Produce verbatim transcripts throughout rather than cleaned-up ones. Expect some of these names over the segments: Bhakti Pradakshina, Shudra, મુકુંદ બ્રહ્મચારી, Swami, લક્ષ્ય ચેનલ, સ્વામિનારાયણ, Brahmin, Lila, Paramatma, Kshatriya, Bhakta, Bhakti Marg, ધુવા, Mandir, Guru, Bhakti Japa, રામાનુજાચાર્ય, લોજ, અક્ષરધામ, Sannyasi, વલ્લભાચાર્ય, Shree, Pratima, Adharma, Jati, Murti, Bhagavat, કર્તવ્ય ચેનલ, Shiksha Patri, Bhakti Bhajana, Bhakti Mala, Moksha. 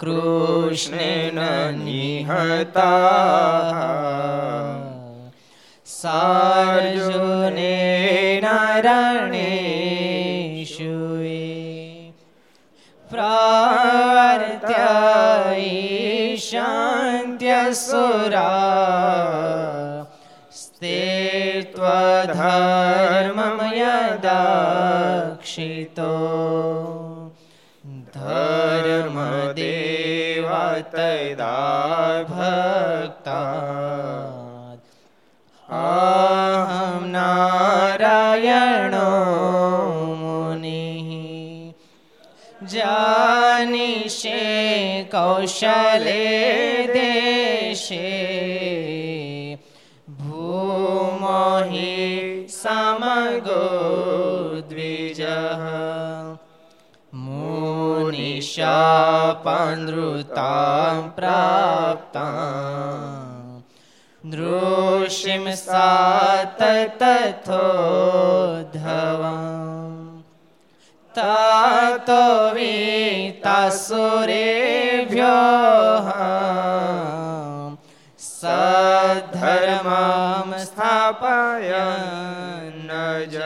કૃષ્ણેન નિહતા સાર્જુને રણેષુ પ્રવર્ત્ય શાંત્યસુરા સ્તે ત્વધર્મમ યદાક્ષિતો ધર્મદેવા તદા ભક્તા અહમ નારાયણો મુનિ જાનિષે કૌશલે દેશે ભૂમહિ સમગો દ્વિજઃ શાપાનૃતા પ્રાપ્તા નૃષિમ સાત તથોદ્ધવા તાતો વિતાસુરેભ્યઃ સદ્ધર્મામ સ્થાપય નજ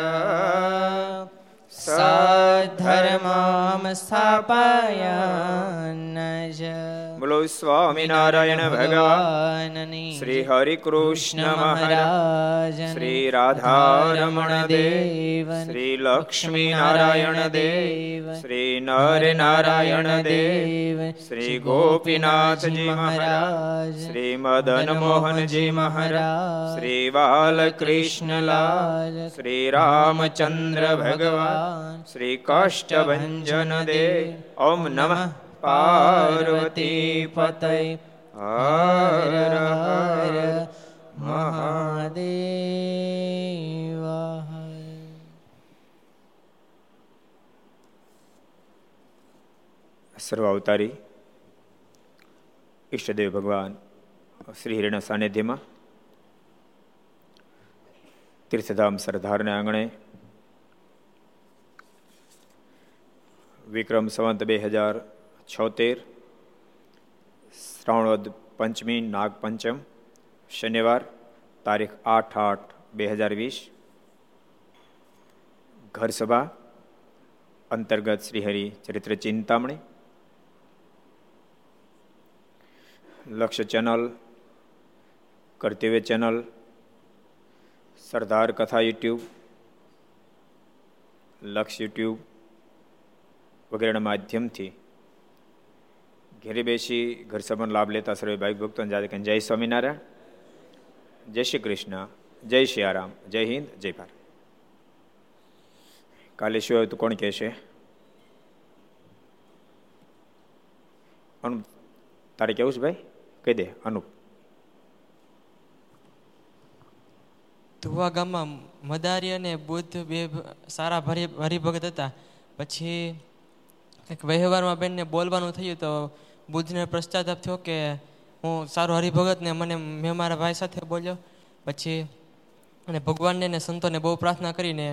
સદ્ધર્મામ સ્થાપયન્નજ. બોલો સ્વામિનારાયણ ભગવાનની, શ્રી હરિ કૃષ્ણ મહારાજ, શ્રી રાધારમણ દેવ, શ્રી લક્ષ્મી નારાયણ દેવ, શ્રી નર નારાયણ દેવ, શ્રી ગોપીનાથજી મહારાજ, શ્રી મદન મોહનજી મહારાજ, શ્રી બાલકૃષ્ણલાલ, શ્રી રામચંદ્ર ભગવાન, શ્રી કાષ્ટભંજન દેવ. ઓમ નમઃ પાર્વતી પતય. હર હર મહાદેવ. સર્વાવતારી ઈષ્ટદેવ ભગવાન શ્રી હરિના સાનિધ્યમાં તીર્થધામ સરદારના આંગણે વિક્રમ સંવત બે હજાર છોતેર શ્રાવણવદ પંચમી નાગપંચમ શનિવાર તારીખ આઠ આઠ બે હજાર વીસ ઘરસભા અંતર્ગત શ્રીહરિ ચરિત્ર ચિંતામણી લક્ષ્ય ચેનલ, કર્તવ્ય ચેનલ, સરદાર કથા યુટ્યુબ, લક્ષ યુટ્યુબ વગેરેના માધ્યમથી ઘેરે બેસી ઘર સભાનો લાભ લેતા સર્વે ભાઈ ભક્તોને જાતે જય સ્વામિનારાયણ, જય શ્રી કૃષ્ણ, જય શ્રી આરામ, જય હિન્દ, જય ભારત. કાલે શું આવ્યું તો કોણ કહેશે? અનુપ, તારે કેવું છે ભાઈ? કહી દે. અનુપ, ધુવા ગામમાં મદારી અને બુદ્ધ બે સારા હરિભગત હતા. પછી એક વ્યવહારમાં બેનને બોલવાનું થયું તો બુદ્ધને પશ્ચાતાપ થયો કે હું સારો હરિભગતને મને મેં મારા ભાઈ સાથે બોલ્યો. પછી અને ભગવાનને અને સંતોને બહુ પ્રાર્થના કરીને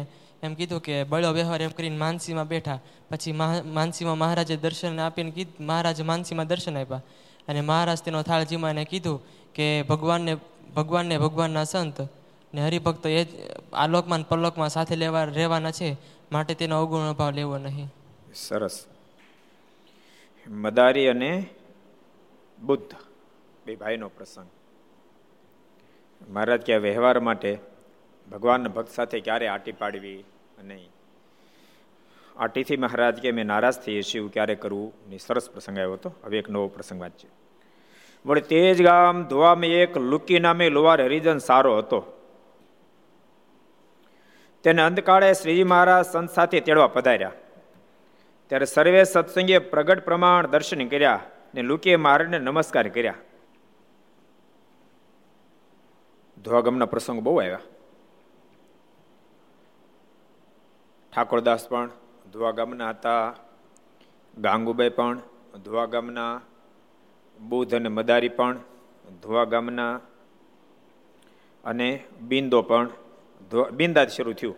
એમ કીધું કે બળો વ્યવહાર એમ કરીને માનસીમાં બેઠા. પછી માનસીમાં મહારાજે દર્શન આપીને કીધું, મહારાજ માનસીમાં દર્શન આપ્યા અને મહારાજ તેનો થાળજીમાં એને કીધું કે ભગવાનને ભગવાનને ભગવાનના સંત ને હરિભક્તો એ જ આલોકમાં પરલોકમાં સાથે લેવા રહેવાના છે, માટે તેનો અવગુણનો ભાવ લેવો નહીં. સરસ. મદારી અને બુદ્ધ બે ભાઈનો પ્રસંગ. મહારાજ કે વ્યવહાર માટે ભગવાનના ભક્ત સાથે ક્યારે આટી પાડવી નહીં. આટીથી મહારાજ કે મેં નારાજ થઈએ છીએ, ક્યારે કરવું ને. સરસ પ્રસંગ આવ્યો હતો. હવે એક નવો પ્રસંગ વાંચીએ. બોલે તેજ ગામ ધોવામાં એક લુકી નામે લુવાર હરિજન સારો હતો. તેને અંતકાળે શ્રીજી મહારાજ સંત સાથે તેડવા પધાર્યા. ત્યારે સર્વે સત્સંગીએ પ્રગટ પ્રમાણ દર્શન કર્યા ને લુકીએ મહારાજને નમસ્કાર કર્યા. ધોવાગમના પ્રસંગો બહુ આવ્યા. ઠાકોરદાસ પણ ધોવાગમના હતા, ગાંગુબાઈ પણ ધોવાગમના, બુદ્ધ અને મદારી પણ ધોવાગમના, અને બિંદો પણ બિંદાથી શરૂ થયું.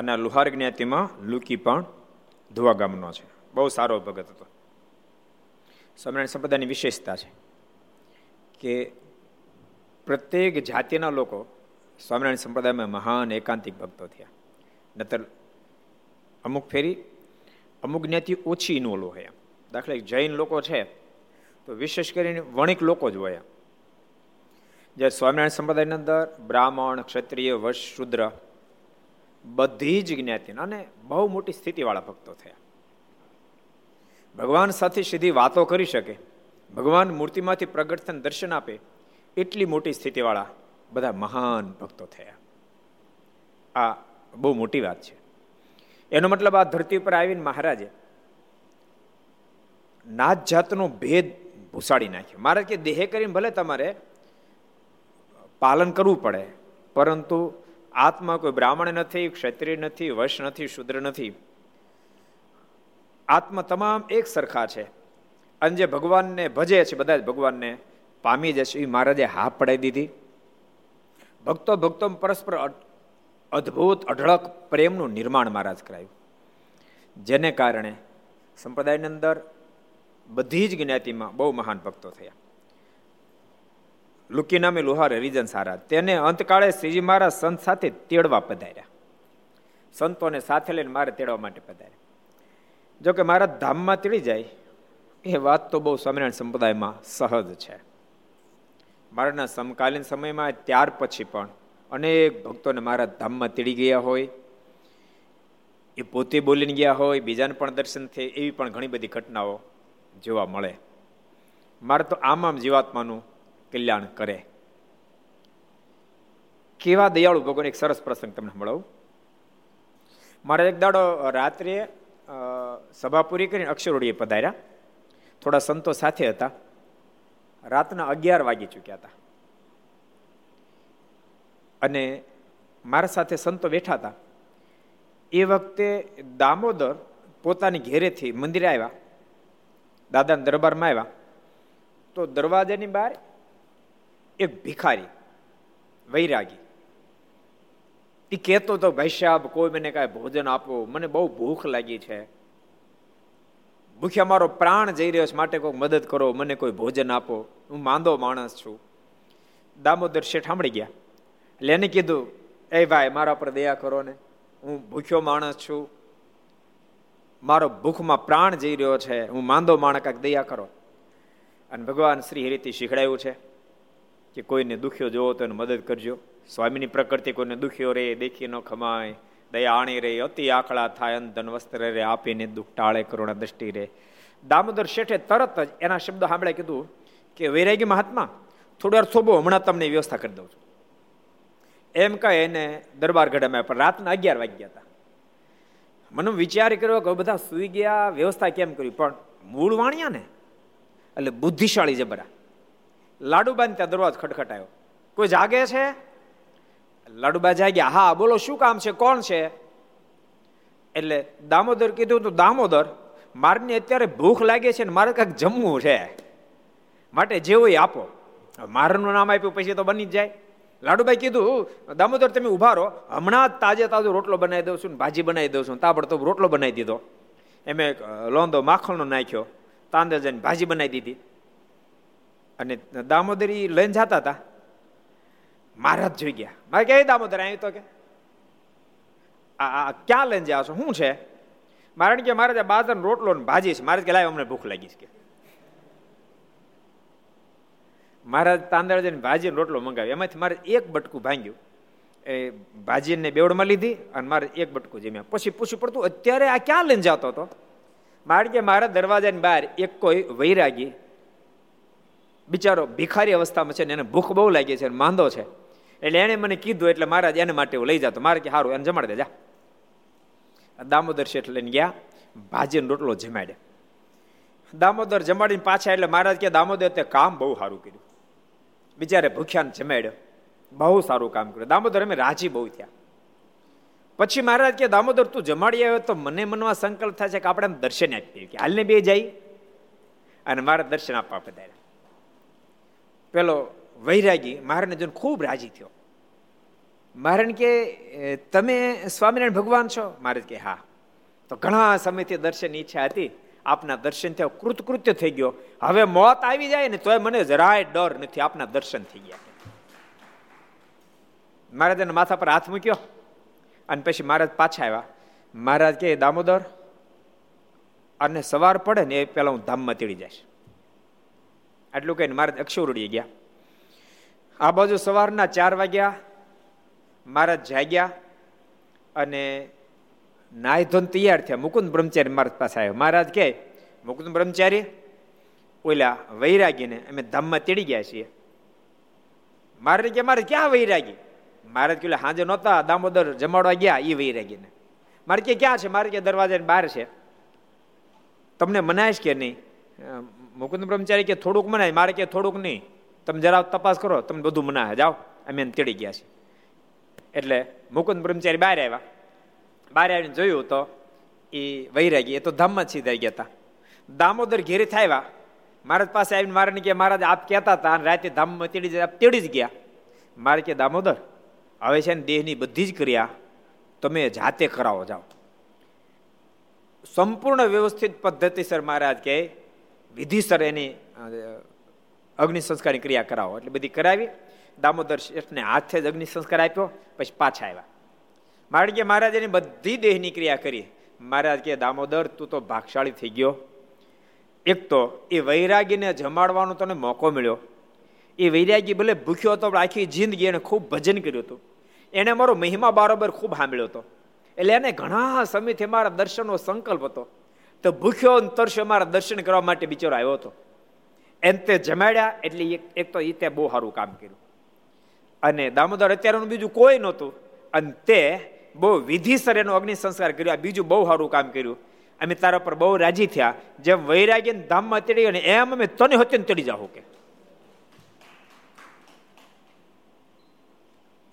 અને લુહાર જ્ઞાતિમાં લુકી પણ ધોવા ગામનો છે, બહુ સારો ભગત હતો. સ્વામિનારાયણ સંપ્રદાયની વિશેષતા છે કે પ્રત્યેક જાતિના લોકો સ્વામિનારાયણ સંપ્રદાયમાં મહાન એકાંતિક ભક્તો થયા. નતર અમુક ફેરી અમુક જ્ઞાતિ ઓછી ઇન્વોલ્વ હોય. દાખલા જૈન લોકો છે તો વિશેષ કરીને વણિક લોકો જ હોય. જ્યારે સ્વામિનારાયણ સંપ્રદાયની અંદર બ્રાહ્મણ, ક્ષત્રિય, વૈશ્ય, શુદ્ર બધી જ જ્ઞાતિના અને બહુ મોટી સ્થિતિવાળા ભક્તો થયા. ભગવાન સાથે સીધી વાતો કરી શકે, ભગવાન મૂર્તિમાંથી પ્રગટ થઈને દર્શન આપે એટલી મોટી સ્થિતિવાળા બધા મહાન ભક્તો થયા. આ બહુ મોટી વાત છે. એનો મતલબ આ ધરતી પર આવીને મહારાજે નાત જાતનો ભેદ ભૂસાડી નાખ્યો. મહારાજ કે દેહ કરીને ભલે તમારે પાલન કરવું પડે, પરંતુ આત્મા કોઈ બ્રાહ્મણ નથી, ક્ષત્રિય નથી, વૈશ્ય નથી, શૂદ્ર નથી. આત્મા તમામ એક સરખા છે, અને જે ભગવાનને ભજે છે બધા જ ભગવાનને પામી જશે. એ મહારાજે હા પડાવી દીધી. ભક્તો ભક્તો પરસ્પર અદ્ભુત અઢળક પ્રેમનું નિર્માણ મહારાજ કરાયું, જેને કારણે સંપ્રદાયની અંદર બધી જ જ્ઞાતિમાં બહુ મહાન ભક્તો થયા. લુકી નામે લુહાર હરિજન સારા, તેને અંતકાળે શ્રીજી મહારાજ સંત સાથે તેડવા પધાર્યા. સંતોને સાથે લઈને મારે તેડવા માટે પધાર્યા. જોકે મહારાજ ધામમાં તેડી જાય એ વાત તો બહુ સ્વામિનારાયણ સંપ્રદાયમાં સહજ છે. મહારાજના સમકાલીન સમયમાં ત્યાર પછી પણ અનેક ભક્તોને મહારાજ ધામમાં તેડી ગયા હોય, એ પોતે બોલીને ગયા હોય, બીજાને પણ દર્શન થાય, એવી પણ ઘણી બધી ઘટનાઓ જોવા મળે. મારે તો આમ આમ જીવાત્માનું કલ્યાણ કરે. કેવા દયાળુ ભગવાન. એક સરસ પ્રસંગ તમને સંભળાવું. મારે એક દાડો રાત્રે સભા પૂરી કરીને અક્ષરોડીએ પધાર્યા. થોડા સંતો સાથે હતા. રાતના અગિયાર વાગી ચૂક્યા હતા અને મારા સાથે સંતો બેઠા હતા. એ વખતે દામોદર પોતાની ઘેરેથી મંદિરે આવ્યા, દાદાના દરબારમાં આવ્યા. તો દરવાજાની બહાર એક ભિખારી વૈરાગી એ કહેતો હતો, ભાઈ સાહેબ કોઈ મને કાંઈ ભોજન આપો, મને બહુ ભૂખ લાગી છે, ભૂખ્યા મારો પ્રાણ જઈ રહ્યો છે, માટે કોઈ મદદ કરો, મને કોઈ ભોજન આપો, હું માંદો માણસ છું. દામોદર શેઠ સાંભળી ગયા એટલે એને કીધું, એ ભાઈ મારા પર દયા કરો ને, હું ભૂખ્યો માણસ છું, મારો ભૂખમાં પ્રાણ જઈ રહ્યો છે, હું માંદો માણસ, કાંઈક દયા કરો. અને ભગવાન શ્રી હરિથી શીખડાયું છે કે કોઈને દુખ્યો જોવો તો એને મદદ કરજો. સ્વામીની પ્રકૃતિ કોઈને દુખ્યો રે દેખી ન ખમાય, દયા આણી રે અતિ આકળા થાય, અન ધન વસ્ત્ર રે આપીને દુઃખ ટાળે, કરુણા દ્રષ્ટિ રે. દામોદર શેઠે તરત જ એના શબ્દો સાંભળે કીધું કે વૈરાગી મહાત્મા થોડી વાર થોભો, હમણાં તમને વ્યવસ્થા કરી દઉં છું. એમ કહે એને દરબાર ગઢામાં. પણ રાતના અગિયાર વાગ્યા હતા. મને વિચાર કર્યો કે બધા સૂઈ ગયા, વ્યવસ્થા કેમ કરી, પણ મૂળ વાણિયા ને એટલે બુદ્ધિશાળી જબરા. લાડુબા ને ત્યાં દરવાજ ખટખટાયો, કોઈ જાગે છે? લાડુબા જાગ્યા. હા બોલો, શું કામ છે, કોણ છે? એટલે દામોદર કીધું તો, દામોદર મારને અત્યારે ભૂખ લાગે છે ને મારે કાંઈક જમવું છે, માટે જે હોય આપો. મારનું નામ આપ્યું પછી તો બની જ જાય. લાડુભાઈ કીધું, દામોદર તમે ઉભા રહો, હમણાં તાજે તાજો રોટલો બનાવી દઉં છું ને ભાજી બનાવી દઉં છું. તાબડતોબ રોટલો બનાવી દીધો, એમે લોંદો માખણનો નાખ્યો, તાંદે જઈને ભાજી બનાવી દીધી. અને દામોદરી લઈને જતા હતા. મહારાજ જોઈ ગયા. મારે કે દામોદર આવી તો કે આ ક્યાં લઈને જાવ છો, શું છે? મારે કે મારે બાજર રોટલો ને ભાજી છે. મારે કે લાવ, અમને ભૂખ લાગી છે. મહારાજ તાંદળજન ભાજીને રોટલો મંગાવ્યો. એમાંથી મારે એક બટકું ભાંગ્યું, એ ભાજીને બેવડમાં લીધી અને મારે એક બટકું જમ્યા. પછી પૂછવું પડતું, અત્યારે આ ક્યાં લઈને જતો હતો? મારે કે મારા દરવાજાની બહાર એક કોઈ વૈરાગી બિચારો ભિખારી અવસ્થામાં છે ને એને ભૂખ બહુ લાગી છે અને માંદો છે, એટલે એણે મને કીધું, એટલે મહારાજ એને માટે હું લઈ જતો. મારે કે સારું, એને જમાડી દે જા. દામોદર શેઠ લઈને ગયા, ભાજીને રોટલો જમાડે. દામોદર જમાડીને પાછા, એટલે મહારાજ કે દામોદર તે કામ બહુ સારું કર્યું, બિચારે ભૂખ્યાને જમાડ્યો, બહુ સારું કામ કર્યું. દામોદર અમે રાજી બહુ થયા. પછી મહારાજ કે દામોદર તું જમાડી આવ્યો તો મને મનમાં સંકલ્પ થાય છે કે આપણે દર્શન આપીએ, કે હાલને બે જાય. અને મારા દર્શન આપવા પધાર્યા. પેલો વૈરાગી મહારાજને જોઈને ખૂબ રાજી થયો. મહારાજ કે તમે સ્વામિનારાયણ ભગવાન છો? મહારાજ કે હા. તો ઘણા સમયથી દર્શન ઈચ્છા હતી, આપના દર્શન થયા, કૃતકૃત્ય થઈ ગયો. હવે મોત આવી જાય ને તોય મને જરાય ડર નથી, આપના દર્શન થઈ ગયા. મહારાજ એના માથા પર હાથ મૂક્યો અને પછી મહારાજ પાછા આવ્યા. મહારાજ કહે, દામોદર, અને સવાર પડે ને એ પહેલા હું ધામમાં તેડી જઈશ. આટલું કહીને મહારાજ અક્ષરડીએ ગયા. આ બાજુ સવારના ચાર વાગ્યા મહારાજ જાગ્યા અને નાય ધોન તૈયાર થયા. મુકુંદ બ્રહ્મચારી મહારાજ પાસે આવ્યો. મહારાજ કહે, મુકુંદ બ્રહ્મચારી, ઓલા વૈરાગીને અમે ધામમાં તેડી ગયા છીએ. મહારાજ કે, મહારાજ ક્યાં વૈરાગી? મહારાજ કે, હાજે નહોતા દામોદર જમાડવા ગયા એ વૈરાગીને. મારે કે, ક્યાં છે? મારે કે, દરવાજાની બહાર છે. તમને મનાય છે કે નહીં? મુકુંદ બ્રહ્મચારી કે, થોડુંક મનાય. મારે કે, થોડુંક નહીં, તમે જરા તપાસ કરો, તમને બધું મનાય. જાઓ, અમે એમ તેડી ગયા છીએ. એટલે મુકુંદ બ્રહ્મચારી બહાર આવ્યા. બહાર આવીને જોયું તો એ વૈરાગી એ તો ધામમાં સીધા ગયા હતા. દામોદર ઘેરી થાય મહારાજ પાસે આવીને મારે કે, મહારાજ આપ કહેતા હતા રાતે ધામમાં તેડી જાય, આપ તેડી જ ગયા. મારે કે, દામોદર, હવે છે ને દેહની બધી જ ક્રિયા તમે જાતે કરાવો. જાઓ, સંપૂર્ણ વ્યવસ્થિત પદ્ધતિસર મહારાજ કે વિધિસર એની અગ્નિ સંસ્કારની ક્રિયા કરાવો. એટલે બધી કરાવી. દામોદર શેઠને હાથે જ અગ્નિ સંસ્કાર આપ્યો. પછી પાછા આવ્યા. મહારાજ કે, મહારાજ એની બધી દેહની ક્રિયા કરી. મહારાજ કે, દામોદર, તું તો ભાગશાળી થઈ ગયો. એક તો એ વૈરાગીને જમાડવાનો તને મોકો મળ્યો. એ વૈરાગી ભલે ભૂખ્યો હતો, આખી જિંદગી એને ખૂબ ભજન કર્યું હતું, એને મારો મહિમા બરાબર ખૂબ સાંભળ્યો હતો, એટલે એને ઘણા સમયથી મારા દર્શનનો સંકલ્પ હતો. તો ભૂખ્યો તરસ્યો મારા દર્શન કરવા માટે બિચારો આવ્યો હતો. એમ તે જમાડ્યા, એટલે એક તો એ તે બહુ સારું કામ કર્યું. અને દામોદર અત્યારેનું બીજું કોઈ નહોતું, અને તે બહુ વિધિસર એનો અગ્નિ સંસ્કાર કર્યો. આ બીજું બહુ સારું કામ કર્યું. અમે તારા પર બહુ રાજી થયા. જેમ વૈરાગીને ધામમાં તેડી અને એમ અમે તને હત્યાને તેડી જાઓ કે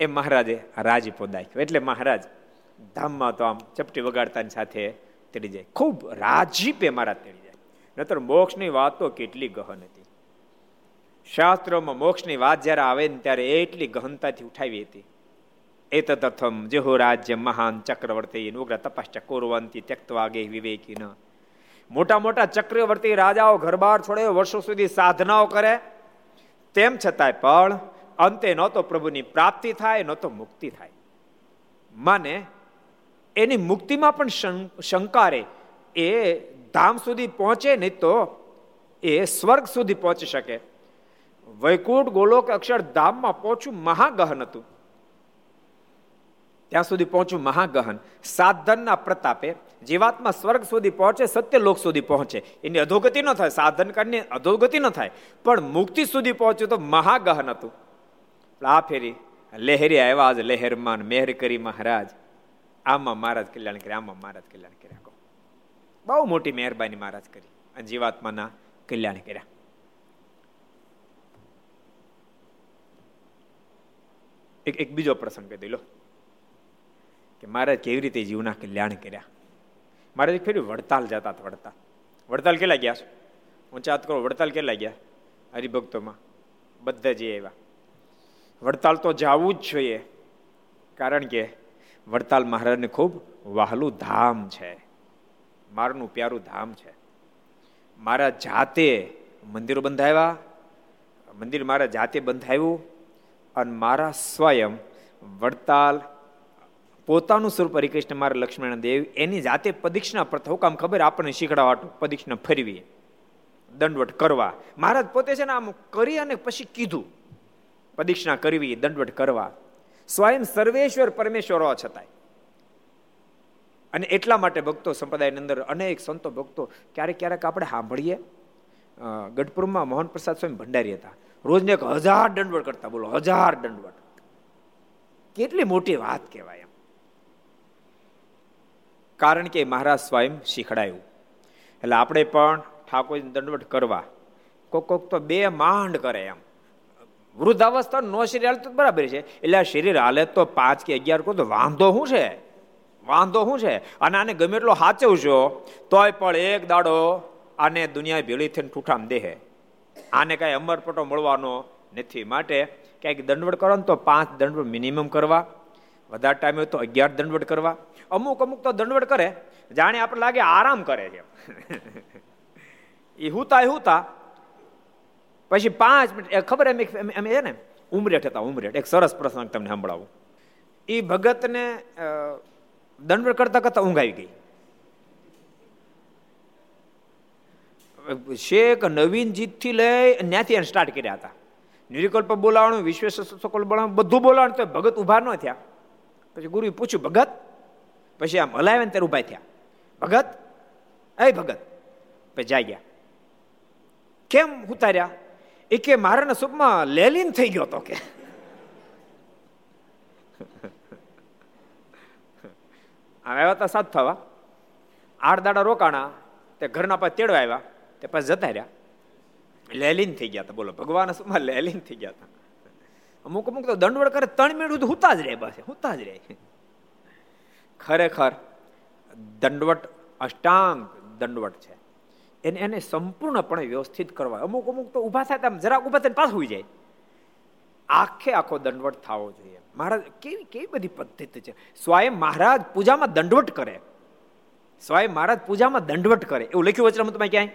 એ મહારાજે રાજીપો દાખ્યો. એટલે મહારાજ ધામમાં તો આમ ચપટી વગાડતાની સાથે તેડી જાય. ખૂબ રાજીપે મહારાજ તેડી જાય. નહીતર મોક્ષની વાત તો કેટલી ગહન હતી. શાસ્ત્રોમાં મોક્ષની વાત જ્યારે આવે ને ત્યારે એટલી ગહનતાથી ઉઠાવી હતી. એ તથમ જેહો રાજ્ય મહાન ચક્રવર્તી ઉગ્ર તપાસ ચકોરવંતી ત્યક્તવા ગે વિવેકી ન. મોટા મોટા ચક્રવર્તી રાજાઓ ઘરબાર છોડે, વર્ષો સુધી સાધનાઓ કરે, તેમ છતાંય પણ અંતે ન તો પ્રભુની પ્રાપ્તિ થાય, ન તો મુક્તિ થાય. માને એની મુક્તિમાં પણ શંકા રે. એ ધામ સુધી પહોંચે નહીં તો એ સ્વર્ગ સુધી પહોંચી શકે. વૈકુંઠ ગોલોક અક્ષરધામમાં પહોંચવું મહાગહન હતું. ત્યાં સુધી પહોંચવું મહાગહન. સાધનના પ્રતાપે જીવાત્મા સ્વર્ગ સુધી પહોંચે, સત્યલોક સુધી પહોંચે. એની અધોગતિ ન થાય, સાધન કરીને અધોગતિ ન થાય, પણ મુક્તિ સુધી પહોંચ્યું તો મહાગહન હતું. આ ફેરી લહેરી આવ્યા. આજ લહેરમાં મહેર કરી મહારાજ. આમાં મહારાજ કલ્યાણ કર્યા, આમાં મહારાજ કલ્યાણ કર્યા. બહુ મોટી મહેરબાની મહારાજ કરી અને જીવાત્માના કલ્યાણ કર્યા. એક એક બીજો પ્રસંગ કહી દઈ લો કે મહારાજ કેવી રીતે જીવના કલ્યાણ કર્યા. મહારાજ ફેરી વડતાલ જતા હતા. વડતાલ વડતાલ કેટલા ગયા છો? હું ચાત કરો, વડતાલ કેટલા ગયા? હરિભક્તોમાં બધા જઈ આવ્યા. વડતાલ તો જવું જ જોઈએ, કારણ કે વડતાલ મહારાજને ખૂબ વહાલું ધામ છે, મારનું પ્યારું ધામ છે. મહારાજ જાતે મંદિરો બંધાવ્યા, મંદિર મહારાજ જાતે બંધાવ્યું. અને મહારાજ સ્વયં વડતાલ પોતાનું સ્વરૂપ હરિકૃષ્ણ મહારાજ લક્ષ્મણ દેવ એની જાતે પ્રદક્ષિણા પર થવું. કામ ખબર આપણને શીખડાવાટું પ્રદક્ષિણા ફેરવી, દંડવટ કરવા. મહારાજ પોતે છે ને આમ કરી અને પછી કીધું પ્રદક્ષિણા કરવી, દંડવટ કરવા. સ્વયં સર્વેશ્વર પરમેશ્વર હોવા છતાંય. અને એટલા માટે ભક્તો સંપ્રદાયની અંદર અનેક સંતો ભક્તો ક્યારેક ક્યારેક આપણે સાંભળીએ. ગઢપુરમાં મોહન પ્રસાદ સ્વામી ભંડારી હતા. રોજને એક હજાર દંડવટ કરતા. બોલો, હજાર દંડવટ કેટલી મોટી વાત કહેવાય એમ. કારણ કે મહારાજ સ્વયં શીખડાયું. એટલે આપણે પણ ઠાકોરજીને દંડવટ કરવા કોક કોક તો બે માંડ કરે એમ. વૃદ્ધાવસ્થા નો શરીર હાલતો બરાબર છે, એટલે આ શરીર હાલે તો પાંચ કે અગિયાર કરો તો વાંધો શું છે? વાંધો શું છે? અને આને ગમે એટલો સાચવશો તોય પણ એક દાડો આને દુનિયા ભેળી થઈને ઠૂઠામ દેહે. આને કાંઈ અમરપટો મળવાનો નથી. માટે ક્યાંક દંડવડ કરો ને તો પાંચ દંડવડ મિનિમમ કરવા. વધારે ટાઈમ હોય તો અગિયાર દંડવટ કરવા, અમુક અમુક તો દંડવટ કરે જાણે આપણે લાગે આરામ કરે છે એ હુતા એ હુતા પછી પાંચ મિનિટ ખબર એમ એમ છે ને ઉમરેઠ હતા ઉમરેઠ. એક સરસ પ્રસંગ તમને સંભળાવું. એ ભગતને દંડવટ કરતા કરતા ઊંઘ આવી ગઈ. શેખ નવીનજીતથી લઈ ત્યાંથી એને સ્ટાર્ટ કર્યા હતા. નિરિકલ્પ બોલાવવાનું, વિશ્વેશ્વર બોલાવવાનું, બધું બોલાવવાનું, તો ભગત ઊભા ન થયા. પછી ગુરુએ પૂછ્યું ભગત, પછી આમ હલાવ્યા ને ત્યારે ઊભા થયા. ભગત એ ભગત પછી જાય ગયા. કેમ ઉતાર્યા? એ કે મારાના સુપમાં લેલીન થઈ ગયો હતો. કે આવ્યા હતા સાત થવા, આઠ દાડા રોકાણા, તે ઘરના પાસે તેડવા આવ્યા, તે પાસે જતા રહ્યા, લેલીન થઈ ગયા હતા. બોલો, ભગવાનના સુપમાં લેલીન થઈ ગયા હતા. અમુક અમુક તો દંડવડ કરે ત્રણ મિનિટ હુતા જ રહે, બસ હુતા જ રહે. ખરેખર દંડવટ અષ્ટાંગ દંડવટ છે એને એને સંપૂર્ણપણે વ્યવસ્થિત કરવા. અમુક અમુક તો ઊભા થાય આમ જરાક ઊભા થઈને પાછું હોઈ જાય. આખે આખો દંડવટ થવો જોઈએ. મહારાજ કેવી કેવી બધી પદ્ધતિ છે. સ્વયં મહારાજ પૂજામાં દંડવટ કરે, સ્વયં મહારાજ પૂજામાં દંડવટ કરે એવું લખ્યું વચનામૃતમાં. તમે ક્યાંય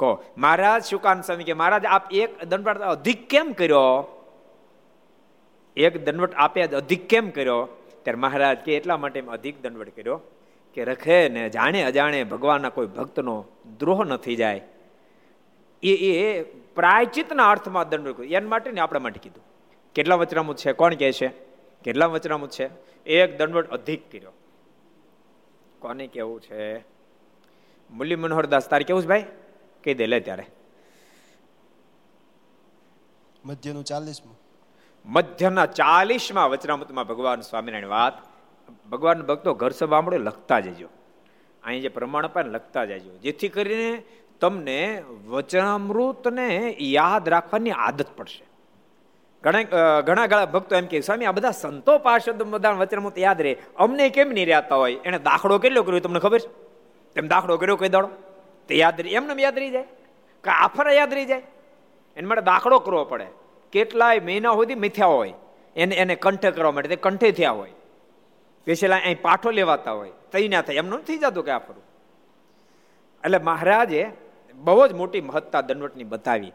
કહો મહારાજ શુકાન સ્વામી કે મહારાજ આપ એક દંડવટ અધિક કેમ કર્યો, એક દંડવટ આપે અધિક કેમ કર્યો? ત્યારે મહારાજ કે એટલા માટે અધિક દંડવટ કર્યો કે રખે ને જાણે અજાણે ભગવાનના કોઈ ભક્તનો દ્રોહ ન થઈ જાય. એ એ પ્રાયચિતના અર્થમાં દંડવટ કર્યો. એના માટે ને આપણા માટે કીધું. કેટલા વચનામૃત છે? કોણ કહે છે કેટલા વચનામૃત છે? એક દંડવટ અધિક કર્યો. કોને કેવું છે? મુરલી મનોહરદાસ, તારે કેવું છે ભાઈ? કહી દે લે. ત્યારે મધ્યનું ચાલીસમું મધ્યના ચાલીસમાં વચનામૃતમાં ભગવાન સ્વામિનારાયણ વાત. ભગવાન ભક્તો ઘર સભામળે લખતા જજો, અહીં જે પ્રમાણ અપાય લખતા જજો, જેથી કરીને તમને વચનામૃતને યાદ રાખવાની આદત પડશે. ઘણા ઘણા ઘણા ભક્તો એમ કે સ્વામી આ બધા સંતો પાર્ષદ બધા વચનામૃત યાદ રહે, અમને કેમ નહીં રહેતા હોય? એને દાખલો કેટલો કર્યો તમને ખબર છે? તેમ દાખલો કર્યો કોઈ દાડો તે યાદ રહી? એમને યાદ રહી જાય કે આફરે યાદ રહી જાય? એને માટે દાખલો કરવો પડે. કેટલાય મહિના સુધી મિથ્યા હોય એને એને કંઠે કરવા માટે તે કંઠે થયા હોય, પેશેલા અહીં પાઠો લેવાતા હોય તઈ ના થાય, એમનું થઈ જતું કે આ ફરું. એટલે મહારાજે બહુ જ મોટી મહત્તા દંડવટની બતાવી.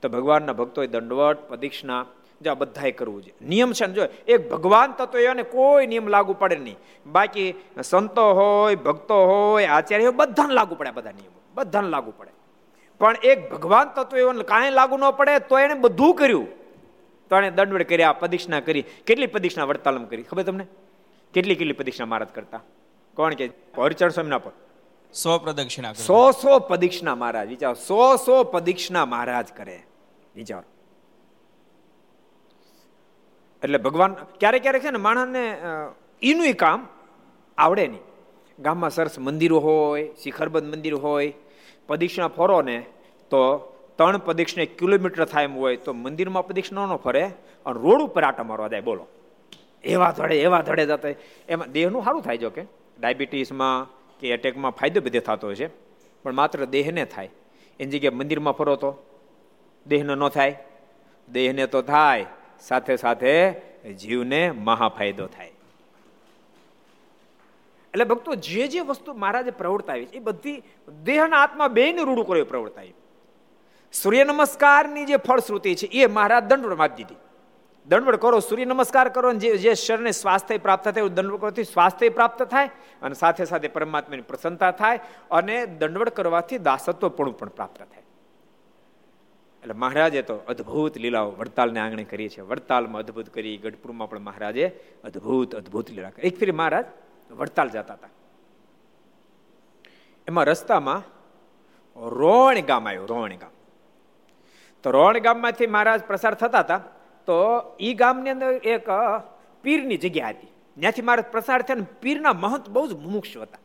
તો ભગવાનના ભક્તોએ દંડવટ પ્રદક્ષિણા જો આ બધાએ કરવું જોઈએ. નિયમ છે ને, જો એક ભગવાન તત્વ એને કોઈ નિયમ લાગુ પડે નહીં. બાકી સંતો હોય, ભક્તો હોય, આચાર્ય હોય, બધાને લાગુ પડે, બધા નિયમો બધાને લાગુ પડે. પણ એક ભગવાન તત્વ એવો કાંઈ લાગુ ન પડે તો એને બધું કર્યું, તો એને દંડવટ કર્યા, પ્રદક્ષિણા કરી. કેટલી પ્રદક્ષિણા વડતાલમ કરી ખબર તમને? કેટલી કેટલી પ્રદક્ષિણા મહારાજ કરતા? કોણ કે હરિચરણ સ્વામીના પર સો પ્રદક્ષિણા, સો સો પ્રદક્ષિણા મહારાજ. વિચારો, સો સો પ્રદક્ષિણા મહારાજ કરે. વિચારો. એટલે ભગવાન ક્યારેક ક્યારેક છે ને માણસને એનું કામ આવડે નહીં. ગામમાં સરસ મંદિરો હોય, શિખરબદ્ધ મંદિર હોય, પ્રદક્ષિણા ફરો ને તો ત્રણ પ્રદક્ષિણા એક કિલોમીટર થાય એમ હોય તો મંદિરમાં પ્રદક્ષિણા ન ફરે અને રોડ ઉપર આટા મારવા જાય. બોલો, એવા ધડે એવા ધડે જતા. એમાં દેહનું સારું થાય, જો કે ડાયાબિટીસમાં કે એટેકમાં ફાયદો બધે થતો હોય છે, પણ માત્ર દેહને થાય એની જગ્યાએ મંદિરમાં ફરો તો દેહને ન થાય. દેહને તો થાય, સાથે સાથે જીવને મહા ફાયદો થાય. એટલે ભક્તો જે જે વસ્તુ મહારાજે પ્રવર્તાવી છે એ બધી દેહ અને આત્મા બેયને રૂડું કરે પ્રવર્તાવી. સૂર્ય નમસ્કારની જે ફળશ્રુતિ છે એ મહારાજ દંડવટ આપી દીધી. દંડવટ કરો, સૂર્ય નમસ્કાર કરો, જે જે શરીરને સ્વાસ્થ્ય પ્રાપ્ત થાય દંડવટ કરવાથી સ્વાસ્થ્ય પ્રાપ્ત થાય અને સાથે સાથે પરમાત્માની પ્રસન્નતા થાય અને દંડવટ કરવાથી દાસત્વપણું પણ પ્રાપ્ત થાય. એટલે મહારાજે તો અદ્ભુત લીલાઓ વડતાલને આંગણે કરી છે. વડતાલમાં અદ્ભુત કરી, ગઢપુરમાં પણ મહારાજે અદ્ભુત અદ્ભુત લીલા કરી. એક ફેરી મહારાજ વડતાલ જતા હતા, એમાં રસ્તામાં રોણ ગામ આવ્યું. રોણ ગામ તો રોણ ગામમાંથી મહારાજ પ્રસાર થતા હતા, તો ઈ ગામની અંદર એક પીરની જગ્યા હતી. ત્યાંથી મહારાજ પ્રસાર થયા ને પીરના મહંત બહુ જ મુમુક્ષુ હતા.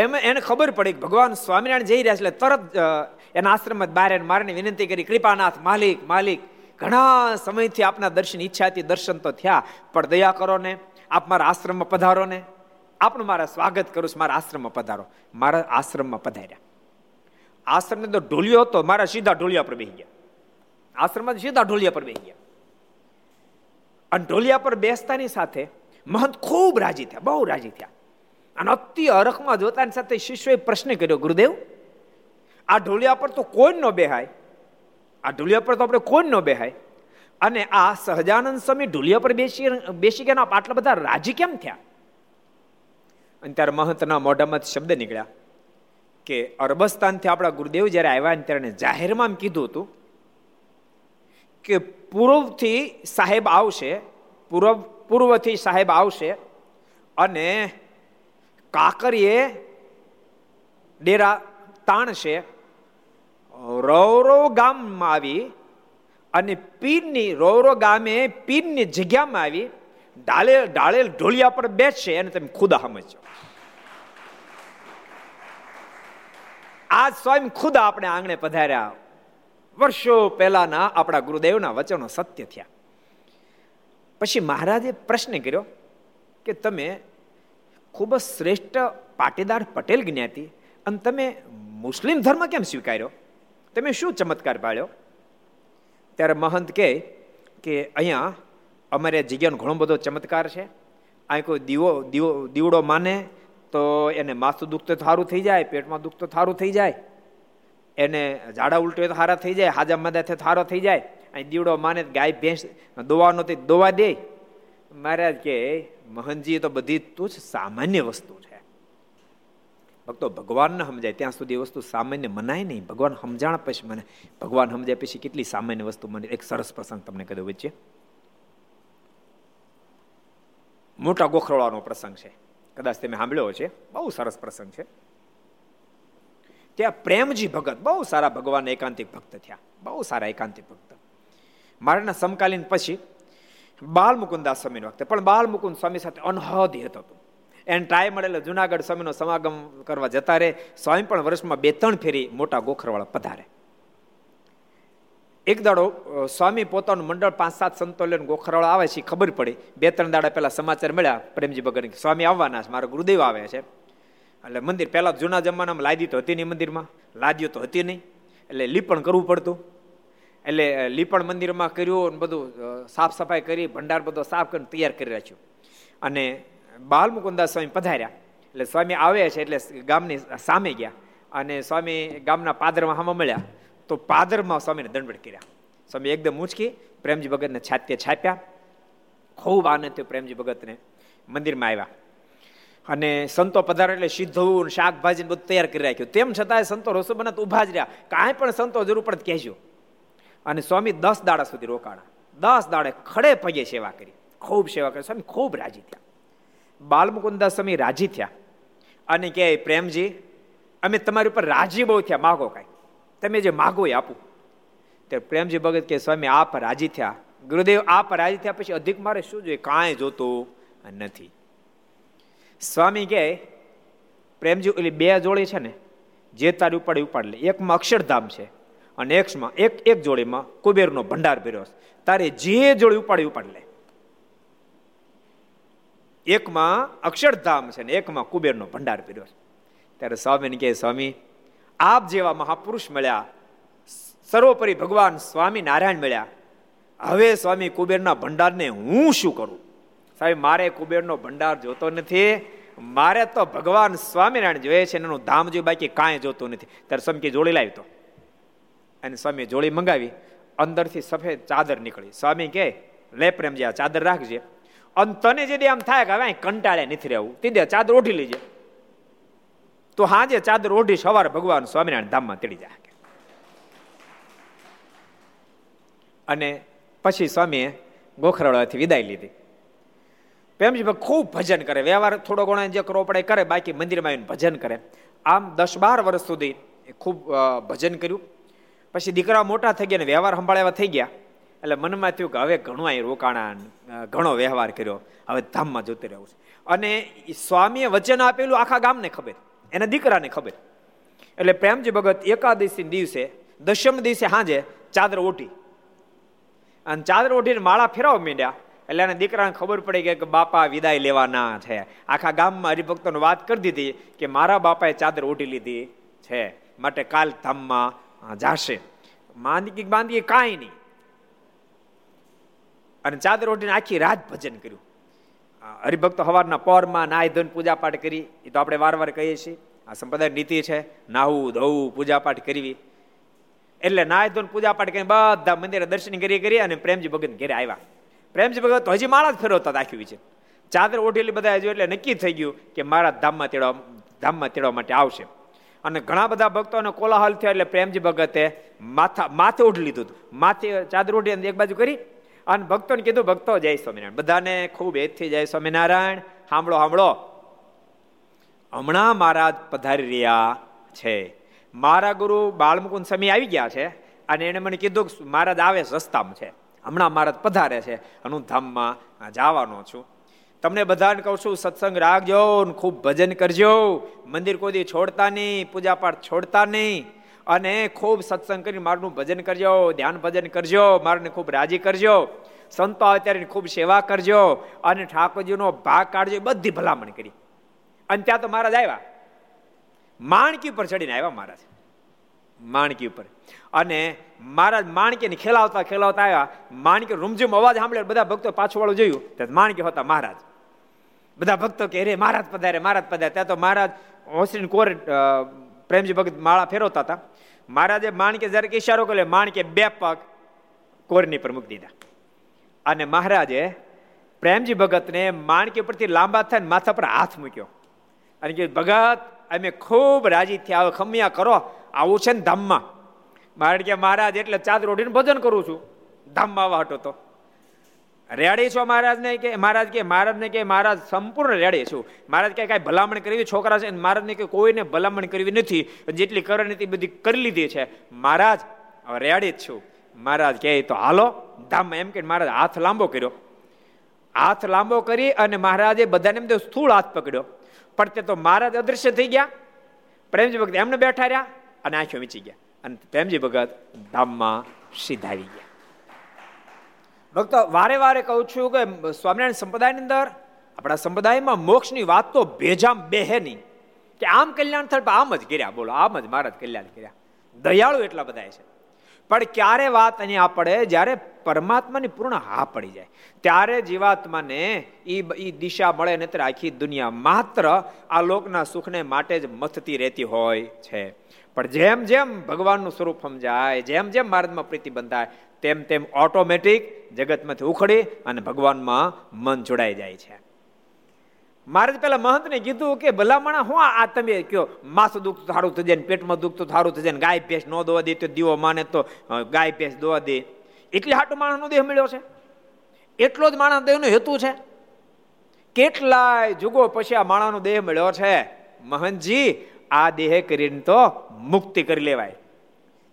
એમ એને ખબર પડી કે ભગવાન સ્વામિનારાયણ જઈ રહ્યા છે, એટલે તરત એના આશ્રમમાં બહાર મારાને વિનંતી કરી, કૃપાનાથ માલિક માલિક ઘણા સમયથી આપના દર્શન ઈચ્છા હતી, દર્શન તો થયા, પણ દયા કરો ને, આપ મારા આશ્રમમાં પધારો ને, આપનું મારા સ્વાગત કરું છું, મારા આશ્રમમાં પધારો. મારા આશ્રમમાં પધાર્યા. આશ્રમને તો ઢોલિયો હતો, મારા સીધા ઢોલિયા પર બેસી ગયા. આશ્રમમાં સીધા ઢોલિયા પર બેસી ગયા. અને ઢોલિયા પર બેસતાની સાથે મહંત ખૂબ રાજી થયા, બહુ રાજી થયા. અને અતિ હરખમાં જોતાની સાથે શિષ્યોએ પ્રશ્ન કર્યો, ગુરુદેવ આ ઢોલિયા પર તો કોઈ ન બેહાય, આ ઢોલિયા પર તો આપણે કોઈ ન બેહાય, અને આ સહજાનંદ સ્વામી ઢોલિયા પર બેસી બેસી ગયા, આટલા બધા રાજી કેમ થયા? અને ત્યારે મહંતના મોઢામાં શબ્દ નીકળ્યા કે અરબસ્તાનથી આપણા ગુરુદેવ જ્યારે આવ્યા ને ત્યારે જાહેરમાં એમ કીધું હતું કે પૂર્વથી સાહેબ આવશે, પૂર્વ પૂર્વથી સાહેબ આવશે અને કાકરીએ ડેરા તાણશે, રૌરવ ગામમાં આવી અને પીરની રૌરવ ગામે પીરની જગ્યામાં આવી ઢાળે ઢાળેલ ઢોલિયા પર બેસશે અને તમે ખુદા સમજો. આ સ્વયં ખુદા આપણે આંગણે પધાર્યા, વર્ષો પહેલાના આપણા ગુરુદેવના વચનો સત્ય થયા. પછી મહારાજે પ્રશ્ન કર્યો કે તમે ખૂબ જ શ્રેષ્ઠ પાટીદાર પટેલ જ્ઞાતિ અને તમે મુસ્લિમ ધર્મ કેમ સ્વીકાર્યો, તમે શું ચમત્કાર પાડ્યો? ત્યારે મહંત કહે કે અહીંયા અમારે જગ્યાનો ઘણો બધો ચમત્કાર છે. અહીં કોઈ દીવો દીવો દીવડો માને તો એને માથું દુખતો થારું થઈ જાય, પેટમાં દુખતો થારું થઈ જાય, એને ઝાડા ઉલટો તો હારા થઈ જાય, હાજા માદા થારો થઈ જાય. અહીં દીવડો માને ગાય ભેંસ દોવાનો તે દોવા દે. મહારાજ કે મહંતજી તો બધી તુચ્છ સામાન્ય વસ્તુ છે, ભક્તો ભગવાનને સમજાય ત્યાં સુધી એ વસ્તુ સામાન્ય મનાય નહીં. ભગવાન સમજાણ પછી મને ભગવાન સમજાય પછી કેટલી સામાન્ય વસ્તુ મને. એક સરસ પ્રસંગ તમને કહી દઉં, વચ્ચે મોટા ગોખરવાળાનો પ્રસંગ છે, કદાચ તમે સાંભળ્યો છે, બહુ સરસ પ્રસંગ છે. ત્યાં પ્રેમજી ભગત બહુ સારા ભગવાનના એકાંતિક ભક્ત થયા, બહુ સારા એકાંતિક ભક્ત મારાના સમકાલીન. પછી બાલ મુકુદાસ સ્વામી વખતે પણ બાલ મુકુદ સ્વામી સાથે અનહદ હેત હતું, એને ટ્રાય મળેલો. જુનાગઢ સ્વામીનો સમાગમ કરવા જતા રહે, સ્વામી પણ વર્ષમાં બે ત્રણ ફેરી મોટા ગોખરવાળા પધારે. એક દાડો સ્વામી પોતાનું મંડળ પાંચ સાત સંતો લઈને ગોખરવાળા આવે છે, ખબર પડી. બે ત્રણ દાડા પહેલા સમાચાર મળ્યા પ્રેમજી ભગત સ્વામી આવવાના છે, મારો ગુરુદેવ આવે છે. એટલે મંદિર પહેલા જૂના જમાનામાં લાદી તો હતી નહીં, મંદિરમાં લાદીઓ તો હતી નહીં, એટલે લીપણ કરવું પડતું. એટલે લીપણ મંદિરમાં કર્યું, બધું સાફ સફાઈ કરી, ભંડાર બધો સાફ કરીને તૈયાર કરી રાખ્યું. અને બાલ મુકુદાસ સ્વામી પધાર્યા એટલે સ્વામી આવે છે એટલે ગામની સામે ગયા અને સ્વામી ગામના પાદરમાં હામાં મળ્યા તો પાદરમાં સ્વામીને દંડવત કર્યા. સ્વામી એકદમ ઊંચકી પ્રેમજી ભગતને છાત્ય છાપ્યા. ખૂબ આનંદ થયો પ્રેમજી ભગતને. મંદિરમાં આવ્યા અને સંતો પધારે એટલે સીધું શાકભાજી બધું તૈયાર કરી રાખ્યું. તેમ છતાં સંતો રસોઈ બનાવતા ઊભા જ રહ્યા, કાંઈ પણ સંતો જરૂર પડે કહેજો. અને સ્વામી દસ દાડા સુધી રોકાણા, દસ દાડે ખડે પગે સેવા કરી, ખૂબ સેવા કરી. સ્વામી ખૂબ રાજી થયા. બાલમુકુદાસ સ્વામી રાજી થયા અને કહે પ્રેમજી અમે તમારી ઉપર રાજી બહુ થયા, માગો કાંઈ, તમે જે માગો એ આપું. ત્યારે પ્રેમજી ભગત કે સ્વામી આપ રાજી થયા, ગુરુદેવ આપ રાજી થયા પછી અધિક મારે શું જોઈએ, કાંઈ જોતું નથી. સ્વામી કહે પ્રેમજી ઓલી બે જોડી છે ને જે તારી ઉપાડી ઉપાડ લે, એકમાં અક્ષરધામ છે અને એકમાં એક એક જોડીમાં કુબેરનો ભંડાર ભર્યો છે, તારે જે જોડી ઉપાડી ઉપાડ લે. એકમાં અક્ષરધામ છે ને એકમાં કુબેરનો ભંડાર ભર્યો છે. ત્યારે સ્વામીને કહે સ્વામી આપ જેવા મહાપુરુષ મળ્યા, સર્વોપરી ભગવાન સ્વામી નારાયણ મળ્યા, હવે સ્વામી કુબેરના ભંડારને હું શું કરું? સાહેબ મારે કુબેરનો ભંડાર જોતો નથી, મારે તો ભગવાન સ્વામિનારાયણ જોઈએ છે, એનું ધામ જોયું, બાકી કાંઈ જોતું નથી. ત્યારે સ્વામી જોડી લાવી તો અને સ્વામી જોડી મંગાવી, અંદરથી સફેદ ચાદર નીકળી. સ્વામી કહે લે પ્રેમજી આ ચાદર રાખજે, અને તને જે આમ થાય કે હવે કંટાળે નથી રહેવું તે દે ચાદર ઓઢી લેજે, તો હા જે ચાદર ઓઢી સવાર ભગવાન સ્વામિનારાયણ ધામમાં તેડી જાય. અને પછી સ્વામીએ ગોખરવાળાથી વિદાય લીધી. પ્રેમજી ભગત ખૂબ ભજન કરે, વ્યવહાર થોડો ઘણો જે કરવો પડે કરે, બાકી મંદિરમાં આવીને ભજન કરે. આમ દસ બાર વર્ષ સુધી ખૂબ ભજન કર્યું. પછી દીકરા મોટા થઈ ગયા ને વ્યવહાર સંભાળવા થઈ ગયા, એટલે મનમાં થયું કે હવે ઘણું અહીં રોકાણા, ઘણો વ્યવહાર કર્યો, હવે ધામમાં જોતે રહેવું છે. અને સ્વામીએ વચન આપેલું આખા ગામને ખબર, એના દીકરાને ખબર. એટલે પ્રેમજી ભગત એકાદશી દિવસે દશમ દિવસે સાંજે ચાદર ઓઢી, અને ચાદર ઓઢીને માળા ફેરવવા માંડ્યા. એટલે એના દીકરાને ખબર પડી કે બાપા વિદાય લેવાના છે. આખા ગામમાં હરિભક્તોને વાત કરી દીધી કે મારા બાપાએ ચાદર ઓઢી લીધી છે, માટે કાલ ધામમાં જાશે, માંદગી બાંદગી કાંઈ નહીં. અને ચાદર ઓઢીને આખી રાત ભજન કર્યું. હરિભક્તો હવારના પોરમાં નાય ધોઈને પૂજાપાઠ કરી, એ તો આપણે વાર વાર કહીએ છીએ, આ સંપ્રદાય નીતિ છે, નાહવું ધોવું પૂજાપાઠ કરવી. એટલે નાય ધોઈને પૂજાપાઠ કરી બધા મંદિરે દર્શન કરી કરી અને પ્રેમજી ભગત ઘેરે આવ્યા. પ્રેમજી ભગત તો હજી માળા જ ફેરવતા દાખવી છે, ચાદર ઓઢેલી બધા હજુ, એટલે નક્કી થઈ ગયું કે મારા ધામમાં તેડવા ધામમાં તેડવા માટે આવશે. અને ઘણા બધા ભક્તોને કોલાહલ થયો એટલે પ્રેમજી ભગતે માથા માથે ઓઢી લીધું હતું, માથે ચાદર ઓઢી એક બાજુ કરી અને ભક્તોને કીધું, ભક્તો જય સ્વામિનારાયણ, બધાને ખૂબ એથી જય સ્વામિનારાયણ. સાંભળો સાંભળો, હમણાં મહારાજ પધારી રહ્યા છે, મારા ગુરુ બાળમુકુંદ સ્વામી આવી ગયા છે અને એને મને કીધું કે મહારાજ આવે રસ્તામાં છે, હમણાં મહારાજ પધારે છે અને હું ધામમાં જવાનો છું. તમને બધાને કહું છું, સત્સંગ રાખજો, ખૂબ ભજન કરજો, મંદિર કોઈ દી છોડતા નહીં, પૂજાપાઠ છોડતા નહીં, અને ખૂબ સત્સંગ કરીને મારું ભજન કરજો, ધ્યાન ભજન કરજો, મારને ખૂબ રાજી કરજો, સંતો આવે ત્યારે ખૂબ સેવા કરજો અને ઠાકોરજીનો ભાગ કાઢજો, બધી ભલામણ કરી. અને ત્યાં તો મહારાજ આવ્યા, માણકી ઉપર ચડીને આવ્યા મહારાજ, માણકી ઉપર. અને મહારાજ માણકીને ખેલાવતા ખેલાવતા આવ્યા, માણકી રૂમઝૂમ અવાજ સાંભળ્યો, બધા ભક્તો પાછું વાળું જોયું ત્યારે માણકી હતા મહારાજ. બધા ભક્તો કે રે મહારાજ પધારે મહારાજ પધારે. ત્યાં તો મહારાજ હોસરીન કોરે પ્રેમજી ભગત માળા ફેરવતા હતા. મહારાજે માણકે જરાક ઈશારો કર્યો, માણકે બે પગ કોરની પર મૂકી દીધા અને મહારાજે પ્રેમજી ભગતને માણકી પરથી લાંબા થઈને માથા પર હાથ મૂક્યો અને કીધું, ભગત અમે ખૂબ રાજી થયા, હવે ખમ્યા કરો, આવું છે ને ધામમાં. મહારાજ કે મહારાજ એટલે ચાદર ઓઢીને ભજન કરું છું, ધામમાં આવવા હટો તો રેડી છો મહારાજને કે મહારાજ કે મહારાજને કે મહારાજ સંપૂર્ણ રેડી છું. મહારાજ કે કાંઈ ભલામણ કરવી છોકરા છે, મહારાજને કે કોઈને ભલામણ કરવી નથી, જેટલી કરવાની તે બધી કરી લીધી છે, મહારાજ રેડી જ છું. મહારાજ કહે તો હાલો ધામમાં, એમ કે મહારાજ હાથ લાંબો કર્યો, હાથ લાંબો કરી અને મહારાજે બધાને એમ તો સ્થૂળ હાથ પકડ્યો, પણ તે તો મહારાજ અદૃશ્ય થઈ ગયા. પ્રેમજી ભગત એમને બેઠા રહ્યા અને આંખો વીંચી ગયા અને પ્રેમજી ભગત ધામમાં સીધા આવી ગયા. ભક્તો વારે વારે કહું છું કે સ્વામિનારાયણ સંપ્રદાયની અંદર, આપણા સંપ્રદાયમાં મોક્ષની વાત તો ભેજામ બેહે નહીં, કે આમ કલ્યાણ થાય આમ જ કર્યા, બોલો આમ જ મહારાજ કલ્યાણ કર્યા, દયાળુ એટલા બધા છે. પણ ક્યારે વાત અહીં આપણે જ્યારે પરમાત્માની પૂર્ણ હા પડી જાય ત્યારે જીવાત્માને એ દિશા મળે, નહીંતર આખી દુનિયા માત્ર આ લોકના સુખને માટે જ મથતી રહેતી હોય છે. પણ જેમ જેમ ભગવાનનું સ્વરૂપ સમજાય, જેમ જેમ માર્ગમાં પ્રીતિ બંધાય, તેમ તેમ ઓટોમેટિક જગતમાંથી ઉખડી અને ભગવાનમાં મન જોડાઈ જાય છે. મહારાજ પેલા મહંતને કીધું કે ભલામણા હું આ તમે કયો, માથું દુખતું સારું થઈ જાય ને, પેટમાં દુખતું સારું થઈ જાય ને, ગાય ભેંસ ન દોવા દે તો દીવો માને તો ગાય ભેંસ દોવા દે, એટલે હાટો માણસનો દેહ મળ્યો છે, એટલો જ માણસ દેહનો હેતુ છે. કેટલાય જુગો પછી આ માણસનો દેહ મળ્યો છે મહંતજી, આ દેહ કરીને તો મુક્તિ કરી લેવાય.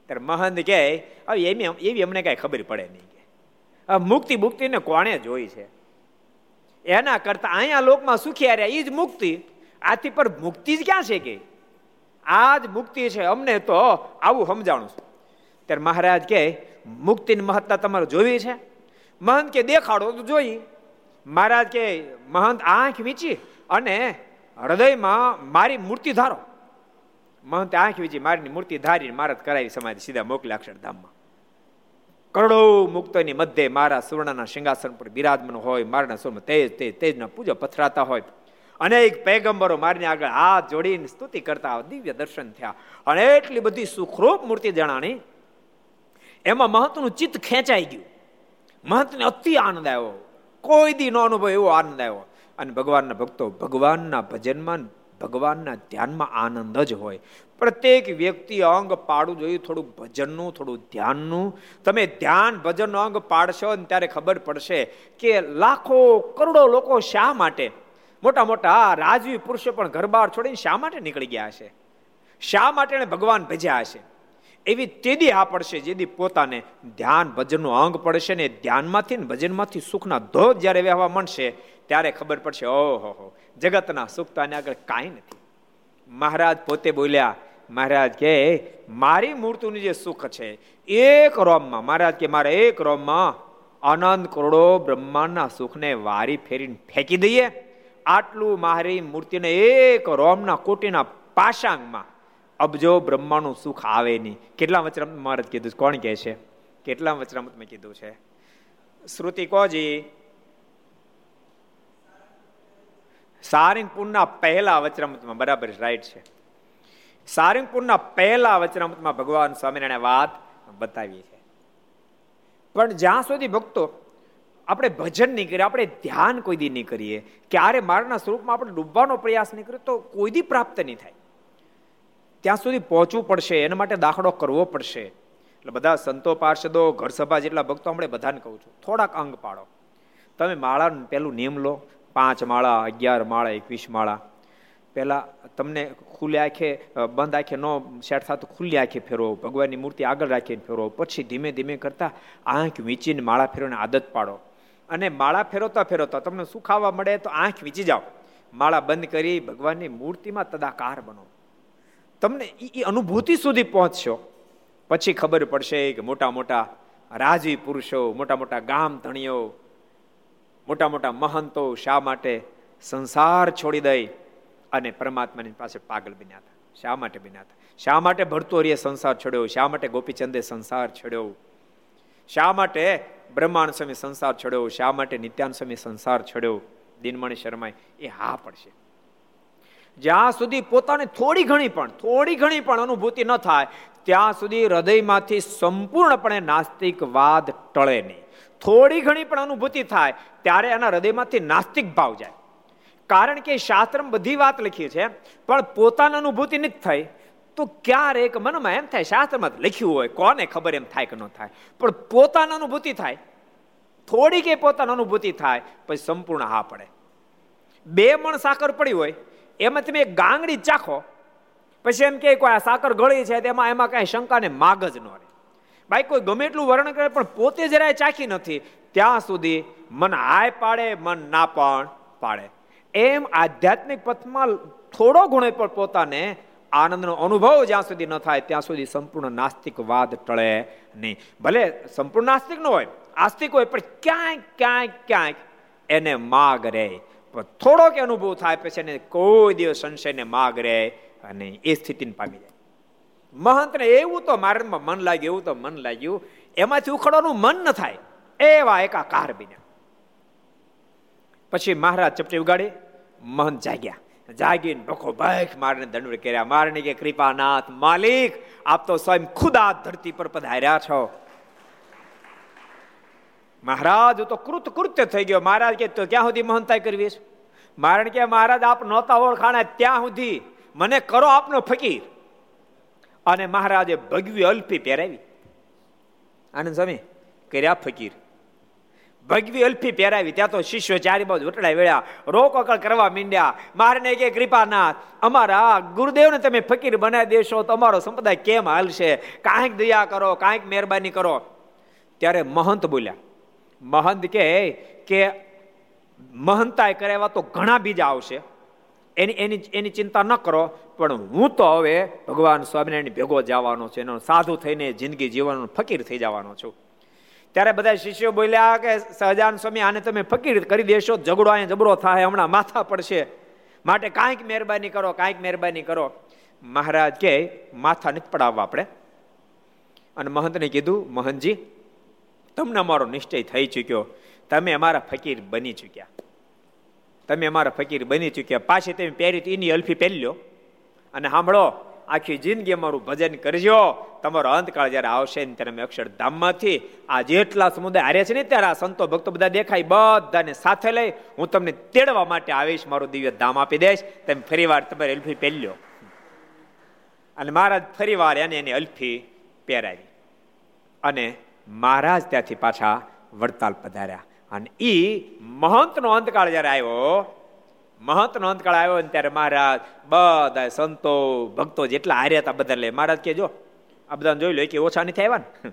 ત્યારે મહંત કહે એવી અમને કાંઈ ખબર પડે નહીં, કે મુક્તિ મુક્તિને કોણે જોઈ છે, એના કરતા અહીંયા લોકમાં સુખી આવ્યા એ જ મુક્તિ, આથી પર મુક્તિ જ ક્યાં છે, કે આ જ મુક્તિ છે, અમને તો આવું સમજાણું છે. ત્યારે મહારાજ કહે મુક્તિની મહત્તા તમારે જોવી છે? મહંત કે દેખાડો તો જોઈ. મહારાજ કે મહંત આંખ વીંચી અને હૃદયમાં મારી મૂર્તિ ધારો. મહંત આંખ વીજી મારીની મૂર્તિ ધારીને મહારાજ કરાવી સમાધિ, સીધા મોકલ્યા અક્ષરધામમાં. કરોડો મુક્તોની મધ્યે મારા સુવર્ણના સિંહાસન પર બિરાજમાન હોય, મારના સુરમાં તેજ તેજ તેજના પૂજા પથરાતા હોય, અનેક પૈગંબરો મારીને આગળ હાથ જોડીને સ્તુતિ કરતા દિવ્ય દર્શન થયા અને એટલી બધી સુખરૂપ મૂર્તિ જણાણી, એમાં મહંતનું ચિત્ત ખેંચાઈ ગયું. મહંતને અતિ આનંદ આવ્યો, કોઈ દી નો અનુભવ એવો આનંદ આવ્યો. અને ભગવાનના ભક્તો ભગવાનના ભજનમાં ભગવાનના ધ્યાનમાં આનંદ જ હોય. પ્રત્યેક વ્યક્તિ અંગ પાડવું જોઈએ, થોડું ભજનનું, થોડું ધ્યાનનું. તમે ધ્યાન ભજનનું અંગ પાડશો ને ત્યારે ખબર પડશે કે લાખો કરોડો લોકો શા માટે, મોટા મોટા રાજવી પુરુષો પણ ઘર બહાર છોડીને શા માટે નીકળી ગયા હશે, શા માટે એને ભગવાન ભજ્યા હશે. એવી તેદી આ પડશે જેથી પોતાને ધ્યાન ભજનનું અંગ પડશે ને ધ્યાનમાંથી ને ભજનમાંથી સુખના ધોધ જ્યારે વહેવા માંડશે ત્યારે ખબર પડશે ઓહો, જગતના સુખ તો આને આગળ કાંઈ નથી. મહારાજ પોતે બોલ્યા, મહારાજ કે મારી મૂર્તિનું જે સુખ છે એક રોમમાં, મહારાજ કે મારા એક રોમમાં અનંત કરોડો બ્રહ્માંડના સુખને વારી ફેરીને ફેંકી દઈએ, આટલું મારી મૂર્તિને એક રોમના કોટીના પાશાંગમાં અબજો બ્રહ્માનું સુખ આવે નહીં. કેટલા વચરામૃત મહારાજ કીધું છે, કોણ કહે છે, કેટલા વચરામૃત મેં કીધું છે, શ્રુતિ કોજી સારંગપુરના પહેલા વચરામૃતમાં, બરાબર રાઈટ છે, સારંગપુરના પહેલા વચરામૃતમાં ભગવાન સ્વામિનારાયણે વાત બતાવી છે. પણ જ્યાં સુધી ભક્તો આપણે ભજન નહીં કરીએ, આપણે ધ્યાન કોઈ દી નહીં કરીએ, ક્યારે મારના સ્વરૂપમાં આપણે ડૂબવાનો પ્રયાસ નહીં કરીએ, તો કોઈ દી પ્રાપ્ત નહીં થાય. ત્યાં સુધી પહોંચવું પડશે, એના માટે દાખલો કરવો પડશે. એટલે બધા સંતો પાર્ષદો ઘર સભા જેટલા ભક્તો આપણે બધાને કહું છું, થોડાક અંગ પાડો. તમે માળાનું પહેલું નિયમ લો, પાંચ માળા, અગિયાર માળા, એકવીસ માળા. પહેલાં તમને ખુલ્લી આંખે, બંધ આંખે નો શેઠ થતું, ખુલ્લી આંખે ફેરવો, ભગવાનની મૂર્તિ આગળ રાખીને ફેરવો, પછી ધીમે ધીમે કરતા આંખ વીંચીને માળા ફેરવવાની આદત પાડો. અને માળા ફેરવતા ફેરવતા તમને શું ખાવા મળે તો આંખ વીંચી જાઓ, માળા બંધ કરી ભગવાનની મૂર્તિમાં તદાકાર બનો. તમને એ અનુભૂતિ સુધી પહોંચશો પછી ખબર પડશે કે મોટા મોટા રાજી પુરુષો, મોટા મોટા ગામ ધણીઓ, મોટા મોટા મહંતો શા માટે સંસાર છોડી દઈ અને પરમાત્માની પાસે પાગલ બન્યા હતા, શા માટે બન્યા હતા, શા માટે ભરતુરીએ સંસાર છોડ્યો, શા માટે ગોપીચંદે સંસાર છોડ્યો, શા માટે બ્રહ્માનંદ સ્વામી સંસાર છોડ્યો, શા માટે નિત્યાનંદ સ્વામી સંસાર છોડ્યો, દિનમણી શર્માએ એ હા પડશે. જ્યાં સુધી પોતાને થોડી ઘણી પણ થોડી ઘણી પણ અનુભૂતિ ન થાય ત્યાં સુધી હૃદયમાંથી સંપૂર્ણપણે નાસ્તિકવાદ ટળે નહીં. થોડી ઘણી પણ અનુભૂતિ થાય ત્યારે એના હૃદયમાંથી નાસ્તિક ભાવ જાય. કારણ કે શાસ્ત્રમાં બધી વાત લખી છે પણ પોતાની અનુભૂતિ નથી થઈ તો ક્યારેક મનમાં એમ થાય શાસ્ત્રમાં લખ્યું હોય, કોને ખબર એમ થાય કે ન થાય, પણ પોતાની અનુભૂતિ થાય, થોડી કે પોતાની અનુભૂતિ થાય પછી સંપૂર્ણ હા પડે. બે મણ સાકર પડી હોય એમાં તમે એક ગાંગડી ચાખો પછી એમ કે કોઈ સાકર ગળી છે, તેમાં એમાં કાંઈ શંકાને માગ જ ન રહે. ભાઈ કોઈ ગમે એટલું વર્ણન કરે પણ પોતે જરાય ચાખી નથી ત્યાં સુધી મન હાય પાડે, મન ના પણ પાડે. એમ આધ્યાત્મિક પથમાં થોડો ઘણો પણ પોતાને આનંદનો અનુભવ જ્યાં સુધી ન થાય ત્યાં સુધી સંપૂર્ણ નાસ્તિકવાદ ટળે નહીં. ભલે સંપૂર્ણ નાસ્તિક ન હોય, આસ્તિક હોય, પણ ક્યાંક ક્યાંક ક્યાંક એને માગ રહે. થોડોક અનુભવ થાય પછી એને કોઈ દિવસ સંશયને માગ રહે અને એ સ્થિતિને પામી જાય. મહંતને એવું તો મારણમાં મન લાગ્યું, એવું તો મન લાગ્યું, એમાંથી ઉખડવાનું મન ન થાય એવા એકાકાર બન્યા. પછી મહારાજ ચપટી ઉગાડી, મહંત જાગ્યા. જાગીને ભખો ભખ મારને દંડ કર્યા. મારને કે કૃપાનાથ માલિક, આપ તો સ્વયં ખુદ આ ધરતી પર પધાર્યા છો. મહારાજ હું તો કૃત કૃત્ય થઈ ગયો. મહારાજ કે ક્યાં સુધી મહંતાઈ કરવી છે? મારણ કે મહારાજ આપ નહોતા ઓળખાણા ત્યાં સુધી મને કરો આપનો ફકીર. અને મહારાજે ભગવી અલ્ફી પહેરાવી. આનંદ સ્વામી કર્યા ફકીર, ભગવી અલ્ફી પહેરાવી. ત્યાં તો શિષ્યો ચારે બાજુ વટડાઈ વેળા, રોકકળ કરવા મીંડ્યા. મારને કે કૃપાનાથ, અમારા ગુરુદેવને તમે ફકીર બનાવી દેશો તો અમારો સંપ્રદાય કેમ હાલશે? કાંઈક દયા કરો, કાંઈક મહેરબાની કરો. ત્યારે મહંત બોલ્યા. મહંત કહે કે મહંતાએ કરાવ્યા તો ઘણા બીજા આવશે, એની એની એની ચિંતા ન કરો, પણ હું તો હવે ભગવાન સ્વામિનારાયણ ભેગો જવાનો છું, એનો સાધુ થઈને જિંદગી જીવવાનો ફકીર થઈ જવાનો છું. ત્યારે બધા શિષ્યો બોલ્યા કે સહજાન સ્વામી, આને તમે ફકીર કરી દેશો, ઝઘડો અહીંયા જબરો થાય, હમણાં માથા પડશે, માટે કાંઈક મહેરબાની કરો, કાંઈક મહેરબાની કરો. મહારાજ કહે માથા નથી પડાવવા આપણે. અને મહંતને કીધું, મહંતજી તમને અમારો નિશ્ચય થઈ ચૂક્યો, તમે અમારા ફકીર બની ચૂક્યા, તમે અમારા ફકીર બની ચૂક્યા. પાછી તમે પહેરી એની અલ્ફી પહેરી લો અને સાંભળો, આખી જિંદગી અમારું ભજન કરજો. તમારો અંતકાળ જ્યારે આવશે ને ત્યારે અમે અક્ષરધામમાંથી આ જેટલા સમુદાય હારે છે ને ત્યારે આ સંતો ભક્તો બધા દેખાય, બધાને સાથે લઈ હું તમને તેડવા માટે આવીશ, મારું દિવ્ય ધામ આપી દઈશ, તમે ફરી વાર તમારી અલ્ફી પહેરી લો. અને મહારાજ ફરી વાર એને એની અલ્ફી પહેરાવી અને મહારાજ ત્યાંથી પાછા વડતાલ પધાર્યા. અને એ મહંતનો અંતકાળ જ્યારે આવ્યો, મહંતનો અંતકાળ આવ્યો ને ત્યારે મહારાજ બધા સંતો ભક્તો જેટલા હાર્યા હતા બધા લે. મહારાજ કે જો આ બધાને જોઈ લો, એક ઓછા નથી આવ્યા ને,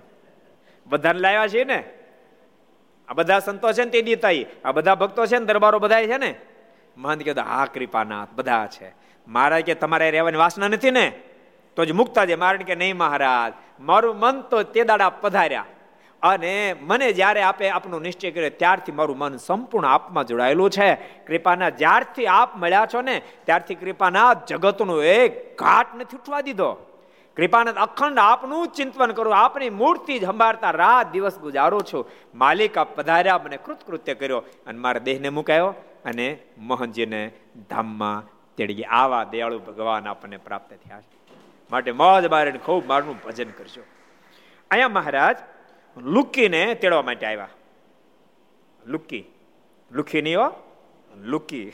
બધાને લાવ્યા છે ને. આ બધા સંતો છે ને તે દીતા, આ બધા ભક્તો છે ને, દરબારો બધા છે ને. મહંત કહેતા હા કૃપાનાથ બધા છે. મહારાજ કે તમારે રહેવાની વાસના નથી ને તો જ મુકતા છે. મારણ કે નહીં મહારાજ, મારું મન તો તે દાડા પધાર્યા અને મને જ્યારે આપે આપનો નિશ્ચય કર્યો ત્યારથી મારું મન સંપૂર્ણ આપમાં જોડાયેલું છે. કૃપાના જ્યારથી આપ મળ્યા છો ને ત્યારથી કૃપાના જગતનો એક ઘાટ નથી ઉઠવા દીધો. કૃપાના અખંડ આપનું ચિંતન કરું, આપની મૂર્તિ જ સંભાળતા રાત દિવસ ગુજારો છું. માલિક આપ પધાર્યા, મને કૃતકૃત્ય કર્યો અને મારા દેહને મુકાયો. અને મોહનજીને ધામમાં તેડી આવા દયાળુ ભગવાન આપણને પ્રાપ્ત થયા છે. માટે મોજ બારીને ખૂબ મારનું ભજન કરજો. અહીંયા મહારાજ લુકીને તેડવા માટે આવ્યા. લુકી લુખી નહીં હો, લુકી.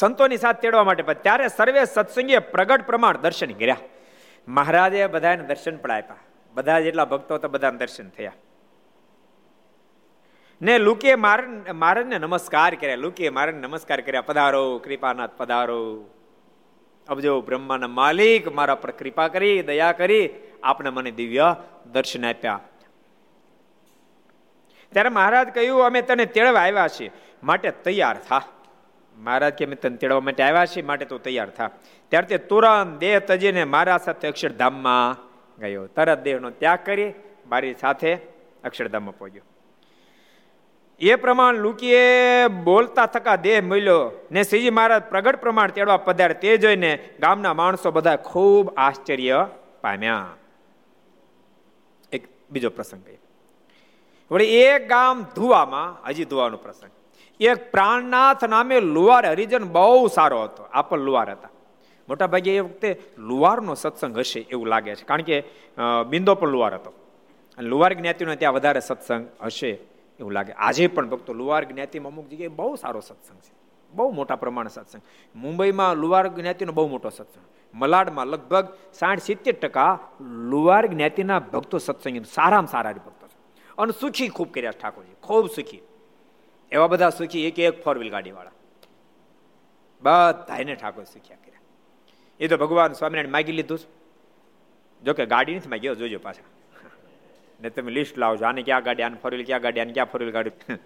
સંતોની સાથે તેડવા માટે, ત્યારે સર્વે સત્સંગીએ પ્રગટ પ્રમાણ દર્શન કર્યા. મહારાજે બધાને દર્શન પણ આપ્યા. બધા જેટલા ભક્તો હતા બધાને દર્શન થયા ને લુકે મહારાજને નમસ્કાર કર્યા. લુકે મહારાજને નમસ્કાર કર્યા. પધારો કૃપાનાથ, પધારો. અબજો બ્રહ્માના માલિક, મારા પર કૃપા કરી, દયા કરી, આપને મને દિવ્ય દર્શન આપ્યા. ત્યારે મહારાજ કહ્યું, અમે તને તેડવા આવ્યા છીએ માટે તૈયાર થા. મહારાજ કે અમે તને તેડવા માટે આવ્યા છીએ માટે તું તૈયાર થા. ત્યારે તે તુરંત દેહ તજીને મારા સાથે અક્ષરધામમાં ગયો. તરત દેહનો ત્યાગ કરી મારી સાથે અક્ષરધામમાં પહોંચ્યો. એ પ્રમાણ લુકીએ બોલતા થકા દેહ મળ્યો ને શ્રીજી મહારાજ પ્રગટ પ્રમાણ તેડવા પધાર. તે જોઈને ગામના માણસો બધા ખૂબ આશ્ચર્ય પામ્યા. એક બીજો પ્રસંગ કહે, વળી એક ગામ ધુવામાં, હજી ધુવાનો પ્રસંગ, એક પ્રાણનાથ નામે લુવાર હરિજન બહુ સારો હતો. આ પણ લુવાર હતા. મોટા ભાગે એ વખતે લુવારનો સત્સંગ હશે એવું લાગે છે, કારણ કે બિંદો પણ લુવાર હતો. લુવાર જ્ઞાતિનો ત્યાં વધારે સત્સંગ હશે એવું લાગે. આજે પણ ભક્તો લુહાર જ્ઞાતિમાં અમુક જગ્યાએ બહુ સારો સત્સંગ છે, બહુ મોટા પ્રમાણે સત્સંગ. મુંબઈમાં લુહાર જ્ઞાતિનો બહુ મોટો સત્સંગ. મલાડમાં લગભગ સાઠ સિત્તેર ટકા લુહાર જ્ઞાતિના ભક્તો સત્સંગી સારામાં સારા ભક્તો છે અને સુખી ખૂબ કર્યા ઠાકોરજી, ખૂબ સુખી. એવા બધા સુખી, એક એક ફોર વ્હીલ ગાડીવાળા બધાને ઠાકોર સુખ્યા કર્યા. એ તો ભગવાન સ્વામિનારાયણ માગી લીધું છે. જોકે ગાડી નથી માગી, જોજો પાછા ને તમે લિસ્ટ લાવજો, આને ક્યાં ગાડી, આને ફોરવીલ ક્યાં ગાડી, આને ક્યાં ફોરવીલ ગાડી.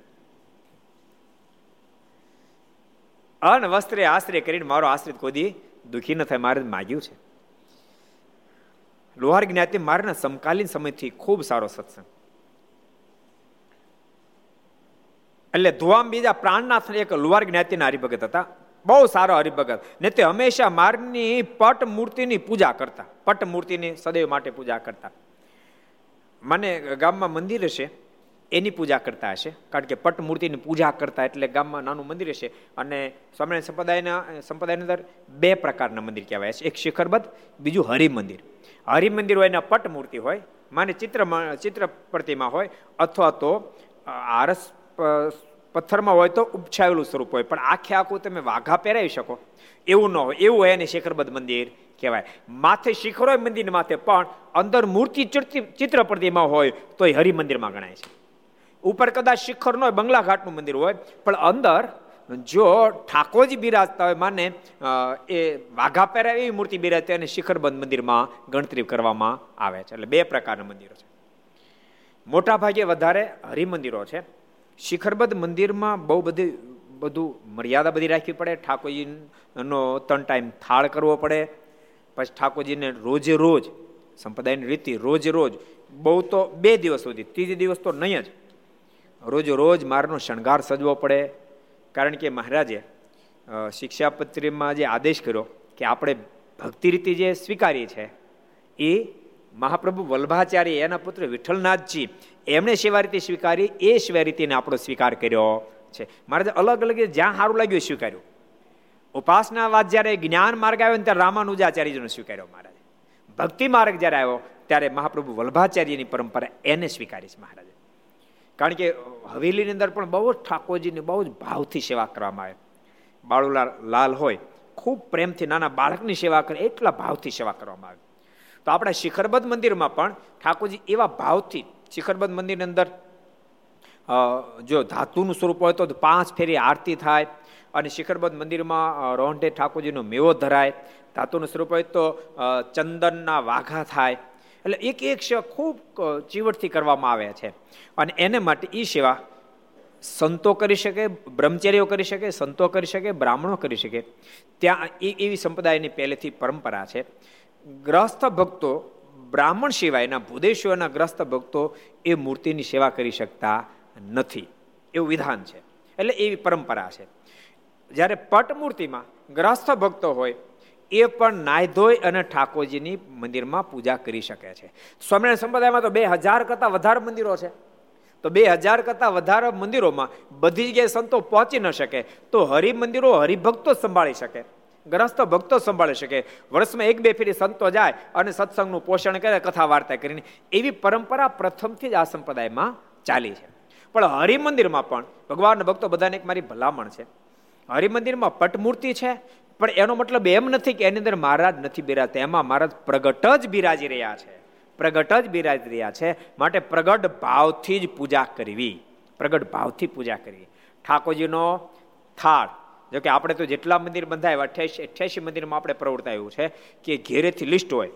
અન વસ્ત્રે આશ્રય કરીને મારો આશ્રિત કોઈ દુઃખી ન થાય, મારે માગ્યું છે. લુહાર જ્ઞાતિ મારાના સમકાલીન સમયથી ખૂબ સારો સત્સંગ. એટલે ધુવામ બીજા પ્રાણનાથ એક લુહાર જ્ઞાતિના હરિભગત હતા, બહુ સારો હરિભગત ને તે હંમેશા મારની પટ મૂર્તિની પૂજા કરતા. પટ મૂર્તિની સદૈવ માટે પૂજા કરતા. મને ગામમાં મંદિર હશે એની પૂજા કરતા હશે, કારણ કે પટ મૂર્તિની પૂજા કરતા એટલે ગામમાં નાનું મંદિર હશે. અને સ્વામિનારાયણ સંપ્રદાયના સંપ્રદાયની અંદર બે પ્રકારના મંદિર કહેવાય છે, એક શિખરબદ્ધ, બીજું હરિમંદિર. હરિમંદિર હોય એના પટ મૂર્તિ હોય, માની ચિત્ર ચિત્ર પ્રતિમા હોય, અથવા તો આરસ પથ્થરમાં હોય તો ઉપછાયેલું સ્વરૂપ હોય, પણ આખે આખું તમે વાઘા પહેરાવી શકો એવું ન હોય, એવું હોય એને શિખરબદ્ધ મંદિર કહેવાય. માથે શિખર હોય મંદિર માથે, પણ અંદર મૂર્તિ ચિત્ર પ્રતિમા હોય તો એ હરિમંદિરમાં ગણાય છે. ઉપર કદાચ શિખર ન હોય, બંગલા ઘાટનું મંદિર હોય, પણ અંદર જો ઠાકોરજી બિરાજતા હોય, માને એ વાઘા પહેરાવી એવી મૂર્તિ બિરાજતી હોય, અને શિખરબંધ મંદિરમાં ગણતરી કરવામાં આવે છે. એટલે બે પ્રકારના મંદિરો છે. મોટા ભાગે વધારે હરિમંદિરો છે. શિખરબદ્ધ મંદિરમાં બહુ બધી બધું મર્યાદા બધી રાખવી પડે. ઠાકોરજીનો ત્રણ ટાઈમ થાળ કરવો પડે. પછી ઠાકોરજીને રોજે રોજ સંપ્રદાયની રીતિ રોજે રોજ, બહુ તો બે દિવસ સુધી, ત્રીજે દિવસ તો નહીં જ, રોજે રોજ મારનો શણગાર સજવો પડે. કારણ કે મહારાજે શિક્ષાપત્રીમાં જે આદેશ કર્યો કે આપણે ભક્તિ રીતિ જે સ્વીકારી છે એ મહાપ્રભુ વલ્લભાચાર્ય એના પુત્ર વિઠ્ઠલનાથજી એમણે સેવા રીતે સ્વીકારી, એ સેવા રીતિને આપણો સ્વીકાર કર્યો છે. મહારાજે અલગ અલગ જ્યાં સારું લાગ્યું એ સ્વીકાર્યું. ઉપાસના વાત જયારે જ્ઞાન માર્ગ આવ્યો ત્યારે રામાનુજાચાર્યજીનો સ્વીકાર્યો મહારાજે. ભક્તિ માર્ગ જયારે આવ્યો ત્યારે મહાપ્રભુ વલ્લભાચાર્યની પરંપરા એને સ્વીકારી છે મહારાજે. કારણ કે હવેલીની અંદર પણ બહુ જ ઠાકોરજીની બહુ જ ભાવથી સેવા કરવામાં આવે. બાળુલા લાલ હોય, ખૂબ પ્રેમથી નાના બાળકની સેવા કરે, એટલા ભાવથી સેવા કરવામાં આવે. તો આપણા શિખરબદ્ધ મંદિરમાં પણ ઠાકોરજી એવા ભાવથી, શિખરબદ્ધ મંદિરની અંદર જો ધાતુનું સ્વરૂપ હોય તો પાંચ ફેરી આરતી થાય, અને શિખરબદ્ધ મંદિરમાં રોંઢે ઠાકોરજીનો મેવો ધરાય. ધાતુનું સ્વરૂપ હોય તો ચંદનના વાઘા થાય. એટલે એક એક સેવા ખૂબ ચીવટથી કરવામાં આવે છે, અને એને માટે એ સેવા સંતો કરી શકે, બ્રહ્મચર્યો કરી શકે, સંતો કરી શકે, બ્રાહ્મણો કરી શકે. ત્યાં એ એવી સંપ્રદાયની પહેલેથી પરંપરા છે. ગ્રસ્થ ભક્તો, બ્રાહ્મણ સિવાયના ભૂદેશ્વરના ગ્રસ્થ ભક્તો એ મૂર્તિની સેવા કરી શકતા નથી, એવું વિધાન છે. એટલે એવી પરંપરા છે. જ્યારે પટ મૂર્તિમાં ગ્રસ્થ ભક્તો હોય એ પણ નાય ધોઈ અને ઠાકોરજીની મંદિરમાં પૂજા કરી શકે છે. સ્વામિનારાયણ સંપ્રદાયમાં તો બે હજાર કરતાં વધારે મંદિરો છે, તો બે હજાર કરતાં વધારે મંદિરોમાં બધી જગ્યાએ સંતો પહોંચી ન શકે, તો હરિ મંદિરો હરિભક્તો સંભાળી શકે, ગ્રહસ્થ ભક્તો સંભાળી શકે. વર્ષમાં એક બે ફેરી સંતો જાય અને સત્સંગનું પોષણ કરે, કથા વાર્તા કરીને. એવી પરંપરા પ્રથમથી જ આ સંપ્રદાયમાં ચાલી છે. પણ હરિમંદિરમાં પણ ભગવાનના ભક્તો બધાને એક મારી ભલામણ છે, હરિમંદિરમાં પટમૂર્તિ છે, પણ એનો મતલબ એમ નથી કે એની અંદર મહારાજ નથી બિરાજતા. એમાં મહારાજ પ્રગટ જ બિરાજી રહ્યા છે, પ્રગટ જ બિરાજી રહ્યા છે. માટે પ્રગટ ભાવથી જ પૂજા કરવી, પ્રગટ ભાવથી પૂજા કરવી. ઠાકોરજીનો થાળ, જો કે આપણે તો જેટલા મંદિર બંધાય અઠ્યાસી અઠ્યાસી મંદિરમાં આપણે પ્રવર્તાયું છે કે ઘેરેથી લિસ્ટ હોય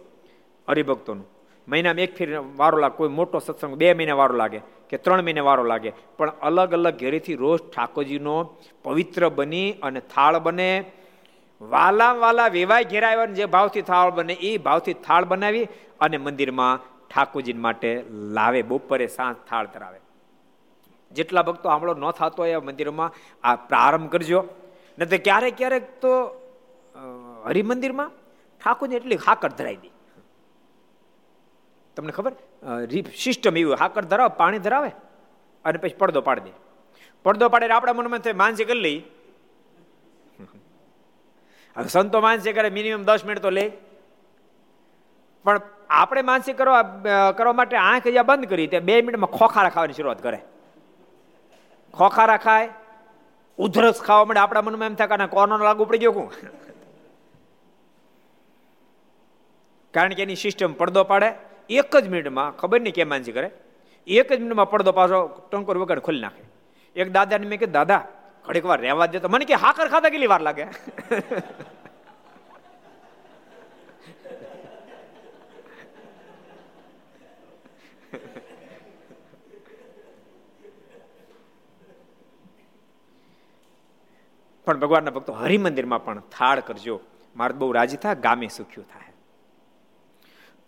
હરિભક્તોનું. મહિનામાં એક ફેર વારો લાગે, કોઈ મોટો સત્સંગ બે મહિને વારો લાગે કે ત્રણ મહિને વારો લાગે, પણ અલગ અલગ ઘેરેથી રોજ ઠાકોરજીનો પવિત્ર બની અને થાળ બને. વાલા વાલા વેવાય ઘેરાય, જે ભાવથી થાળ બને એ ભાવથી થાળ બનાવી અને મંદિરમાં ઠાકોરજી માટે લાવે. બપોરે સાંજ થાળ ધરાવે. જેટલા ભક્તો આમળો ન થતો હોય મંદિરમાં આ પ્રારંભ કરજો. નહીં તો ક્યારેક ક્યારેક તો હરિમંદિરમાં ઠાકોરજી એટલી હાકર ધરાવી દે, તમને ખબર સિસ્ટમ એવી, હાકર ધરાવે, પાણી ધરાવે અને પછી પડદો પાડી દે. પડદો પાડીને આપણા મનમાં થાય માનસી કરી લઈ. હવે સંતો માનસી કરે મિનિમમ દસ મિનિટ તો લે, પણ આપણે માનસી કરવા કરવા માટે આંખ જ્યાં બંધ કરી ત્યાં બે મિનિટમાં ખોખારા ખાવાની શરૂઆત કરે. ખોખારા ખાય, ઉધરસ ખાવા માટે આપણા મનમાં એમ થાય કે કોરોના લાગુ પડી ગયો કું, કારણ કે એની સિસ્ટમ પડદો પાડે. એક જ મિનિટમાં ખબર નહીં કેમ માનસી કરે, એક જ મિનિટમાં પડદો પાછો ટંકોર વગર ખોલી નાખે. એક દાદાને મેં કે દાદા ઘડીક વાર રહેવા દે, તો મને કે હાકર ખાતા કેટલી વાર લાગે. પણ ભગવાનના ભક્તો હરિમંદિરમાં પણ થાળ કરજો, મારા બહુ રાજી થાય, ગામે સુખ્યું થાય.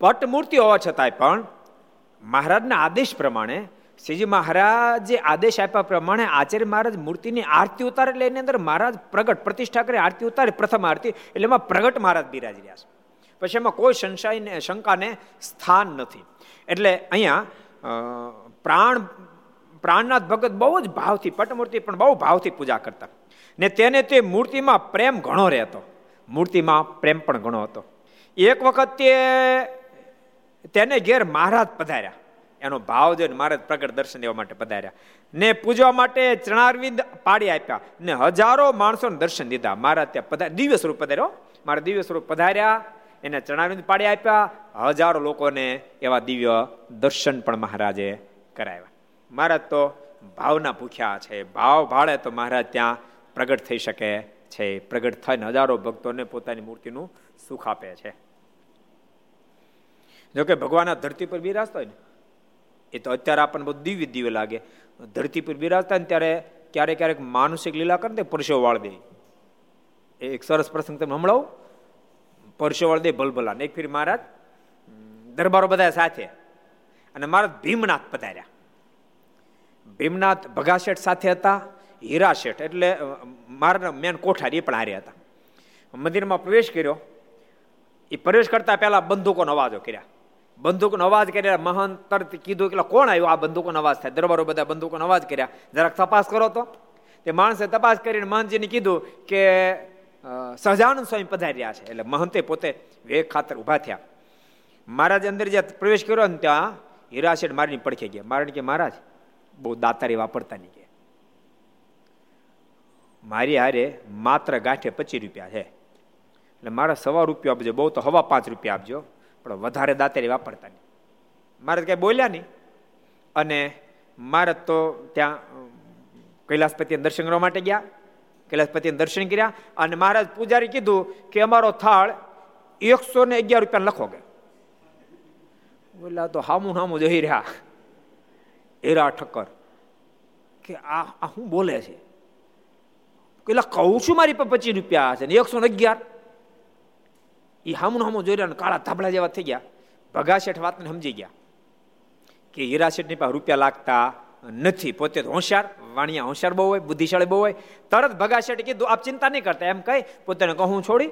પટ મૂર્તિ હોવા છતાંય પણ મહારાજના આદેશ પ્રમાણે, શ્રીજી મહારાજે આદેશ આપ્યા પ્રમાણે આચાર્ય મહારાજ મૂર્તિની આરતી ઉતારે, એટલે એની અંદર મહારાજ પ્રગટ પ્રતિષ્ઠા કરી આરતી ઉતારે. પ્રથમ આરતી એટલે એમાં પ્રગટ મહારાજ બિરાજી રહ્યા છે, પછી એમાં કોઈ સંશયને શંકાને સ્થાન નથી. એટલે અહીંયા પ્રાણ પ્રાણનાથ ભગત બહુ જ ભાવથી, પટમૂર્તિ પણ બહુ ભાવથી પૂજા કરતા, ને તેને તે મૂર્તિમાં પ્રેમ ઘણો રહેતો. મૂર્તિમાં પ્રેમ પણ ઘણો હતો. એક વખત તે તેને ઘેર મહારાજ પધાર્યા, એનો ભાવ જોઈને મહારાજ પ્રગટ દર્શન દેવા માટે પધાર્યા, ને પૂજવા માટે ચણારવિંદ પાડી આપ્યા, ને હજારો માણસોને દર્શન દીધા. મહારાજ ત્યાં પધાર દિવ્ય સ્વરૂપ પધાર્યો, મારા દિવ્ય સ્વરૂપ પધાર્યા, એને ચણારવિંદ પાડી આપ્યા, હજારો લોકોને એવા દિવ્ય દર્શન પણ મહારાજે કરાવ્યા. મહારાજ તો ભાવના ભૂખ્યા છે, ભાવ ભાળે તો મહારાજ ત્યાં પ્રગટ થઈ શકે છે. પ્રગટ થઈને હજારો ભક્તોને પોતાની મૂર્તિનું સુખ આપે છે. જોકે ભગવાન ધરતી પર બિરાજતા હોય ને, એ તો અત્યારે આપણને બહુ દિવ્ય દિવ્ય લાગે. ધરતી પર બિરાજતા ને ત્યારે ક્યારેક ક્યારેક માનસિક લીલા કરે ને પરસેવો વાળ દે. એક સરસ પ્રસંગ તમે હમણાં, પરસેવો વાળ દે ભલભલાને. એક ફેર મહારાજ દરબારો બધા સાથે, અને મહારાજ ભીમનાથ પધાર્યા. ભીમનાથ ભગાશેઠ સાથે હતા, હીરા શેઠ એટલે મારા મેન કોઠારી એ પણ હારે હતા. મંદિરમાં પ્રવેશ કર્યો, એ પ્રવેશ કરતાં પહેલાં બંદૂકોનો અવાજો કર્યા. બંદૂકનો અવાજ કર્યા, મહંત તરત કીધું કે કોણ આવ્યું, આ બંદૂકોનો અવાજ થાય. દરબારો બધા બંદૂકોનો અવાજ કર્યા, જરાક તપાસ કરો. તો તે માણસે તપાસ કરીને મહંતજીને કીધું કે સહજાનંદ સ્વામી પધારી રહ્યા છે. એટલે મહંતે પોતે વેગ ખાતર ઊભા થયા. મહારાજ અંદર જે પ્રવેશ કર્યો ને ત્યાં હીરા શેઠ મારીની પડખે ગયા. મારણ કે મહારાજ બહુ દાતારી વાપરતા નહીં, કે મારી હારે માત્ર ગાંઠે પચીસ રૂપિયા છે, એટલે મારા સવા રૂપિયા આપજો, બહુ તો હવા પાંચ રૂપિયા આપજો, પણ વધારે દાતારી વાપરતા નહીં. મારે કાંઈ બોલ્યા નહીં. અને મારે તો ત્યાં કૈલાસપતિને દર્શન કરવા માટે ગયા, કૈલાસપતિને દર્શન કર્યા, અને મહારાજ પૂજારી કીધું કે અમારો થાળ એકસો ને અગિયાર રૂપિયા લખો. ગયા બોલ્યા તો હામું હામું જોઈ રહ્યા એરા ઠક્કર કે આ હું બોલે છે, એટલે કહું છું મારી પર પચીસ રૂપિયા છે ને એકસો ને અગિયાર. એ હામું હામું જોઈ રહ્યા, કાળા ધાબળા જેવા થઈ ગયા. ભગાશેઠ વાતને સમજી ગયા કે હીરા શેઠની પાસે રૂપિયા લાગતા નથી, પોતે હોશિયાર વાણિયા, હોશિયાર બહુ હોય, બુદ્ધિશાળી બહુ હોય. તરત ભગાશેઠે કીધું આપ ચિંતા નહીં કરતા, એમ કહી પોતાને કહું છોડી,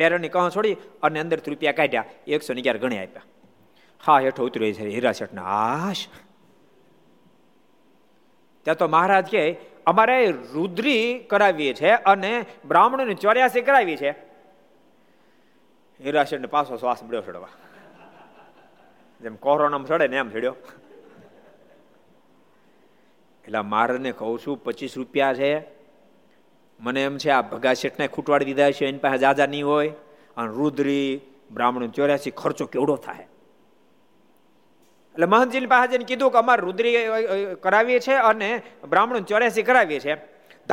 પેરણની કહું છોડી અને અંદરથી રૂપિયા કાઢ્યા, એકસો ને અગિયાર ગણી આપ્યા. હા હેઠો ઉતર્યો છે હીરા શેઠના આશ ત્યાં તો મહારાજ કહે અમારે રુદ્રી કરાવીએ છે અને બ્રાહ્મણોને ચોર્યાસી કરાવી છે. હિરાશેઠને પાછો શ્વાસ મળ્યો ચડવા, જેમ કોરોનામાં ચડે ને એમ ચડ્યો. એટલે મહારાજને કહું છું પચીસ રૂપિયા છે, મને એમ છે આ ભગા શેઠને ખૂટવાડી દીધા છે, એની પાસે જાજા નહીં હોય, અને રુદ્રી બ્રાહ્મણ ચોર્યાસી ખર્ચો કેવડો થાય. એટલે મહંતજીની પાસે જઈને કીધું કે અમારે રુદ્રી કરાવીએ છીએ અને બ્રાહ્મણ ચોર્યાસી કરાવીએ છીએ,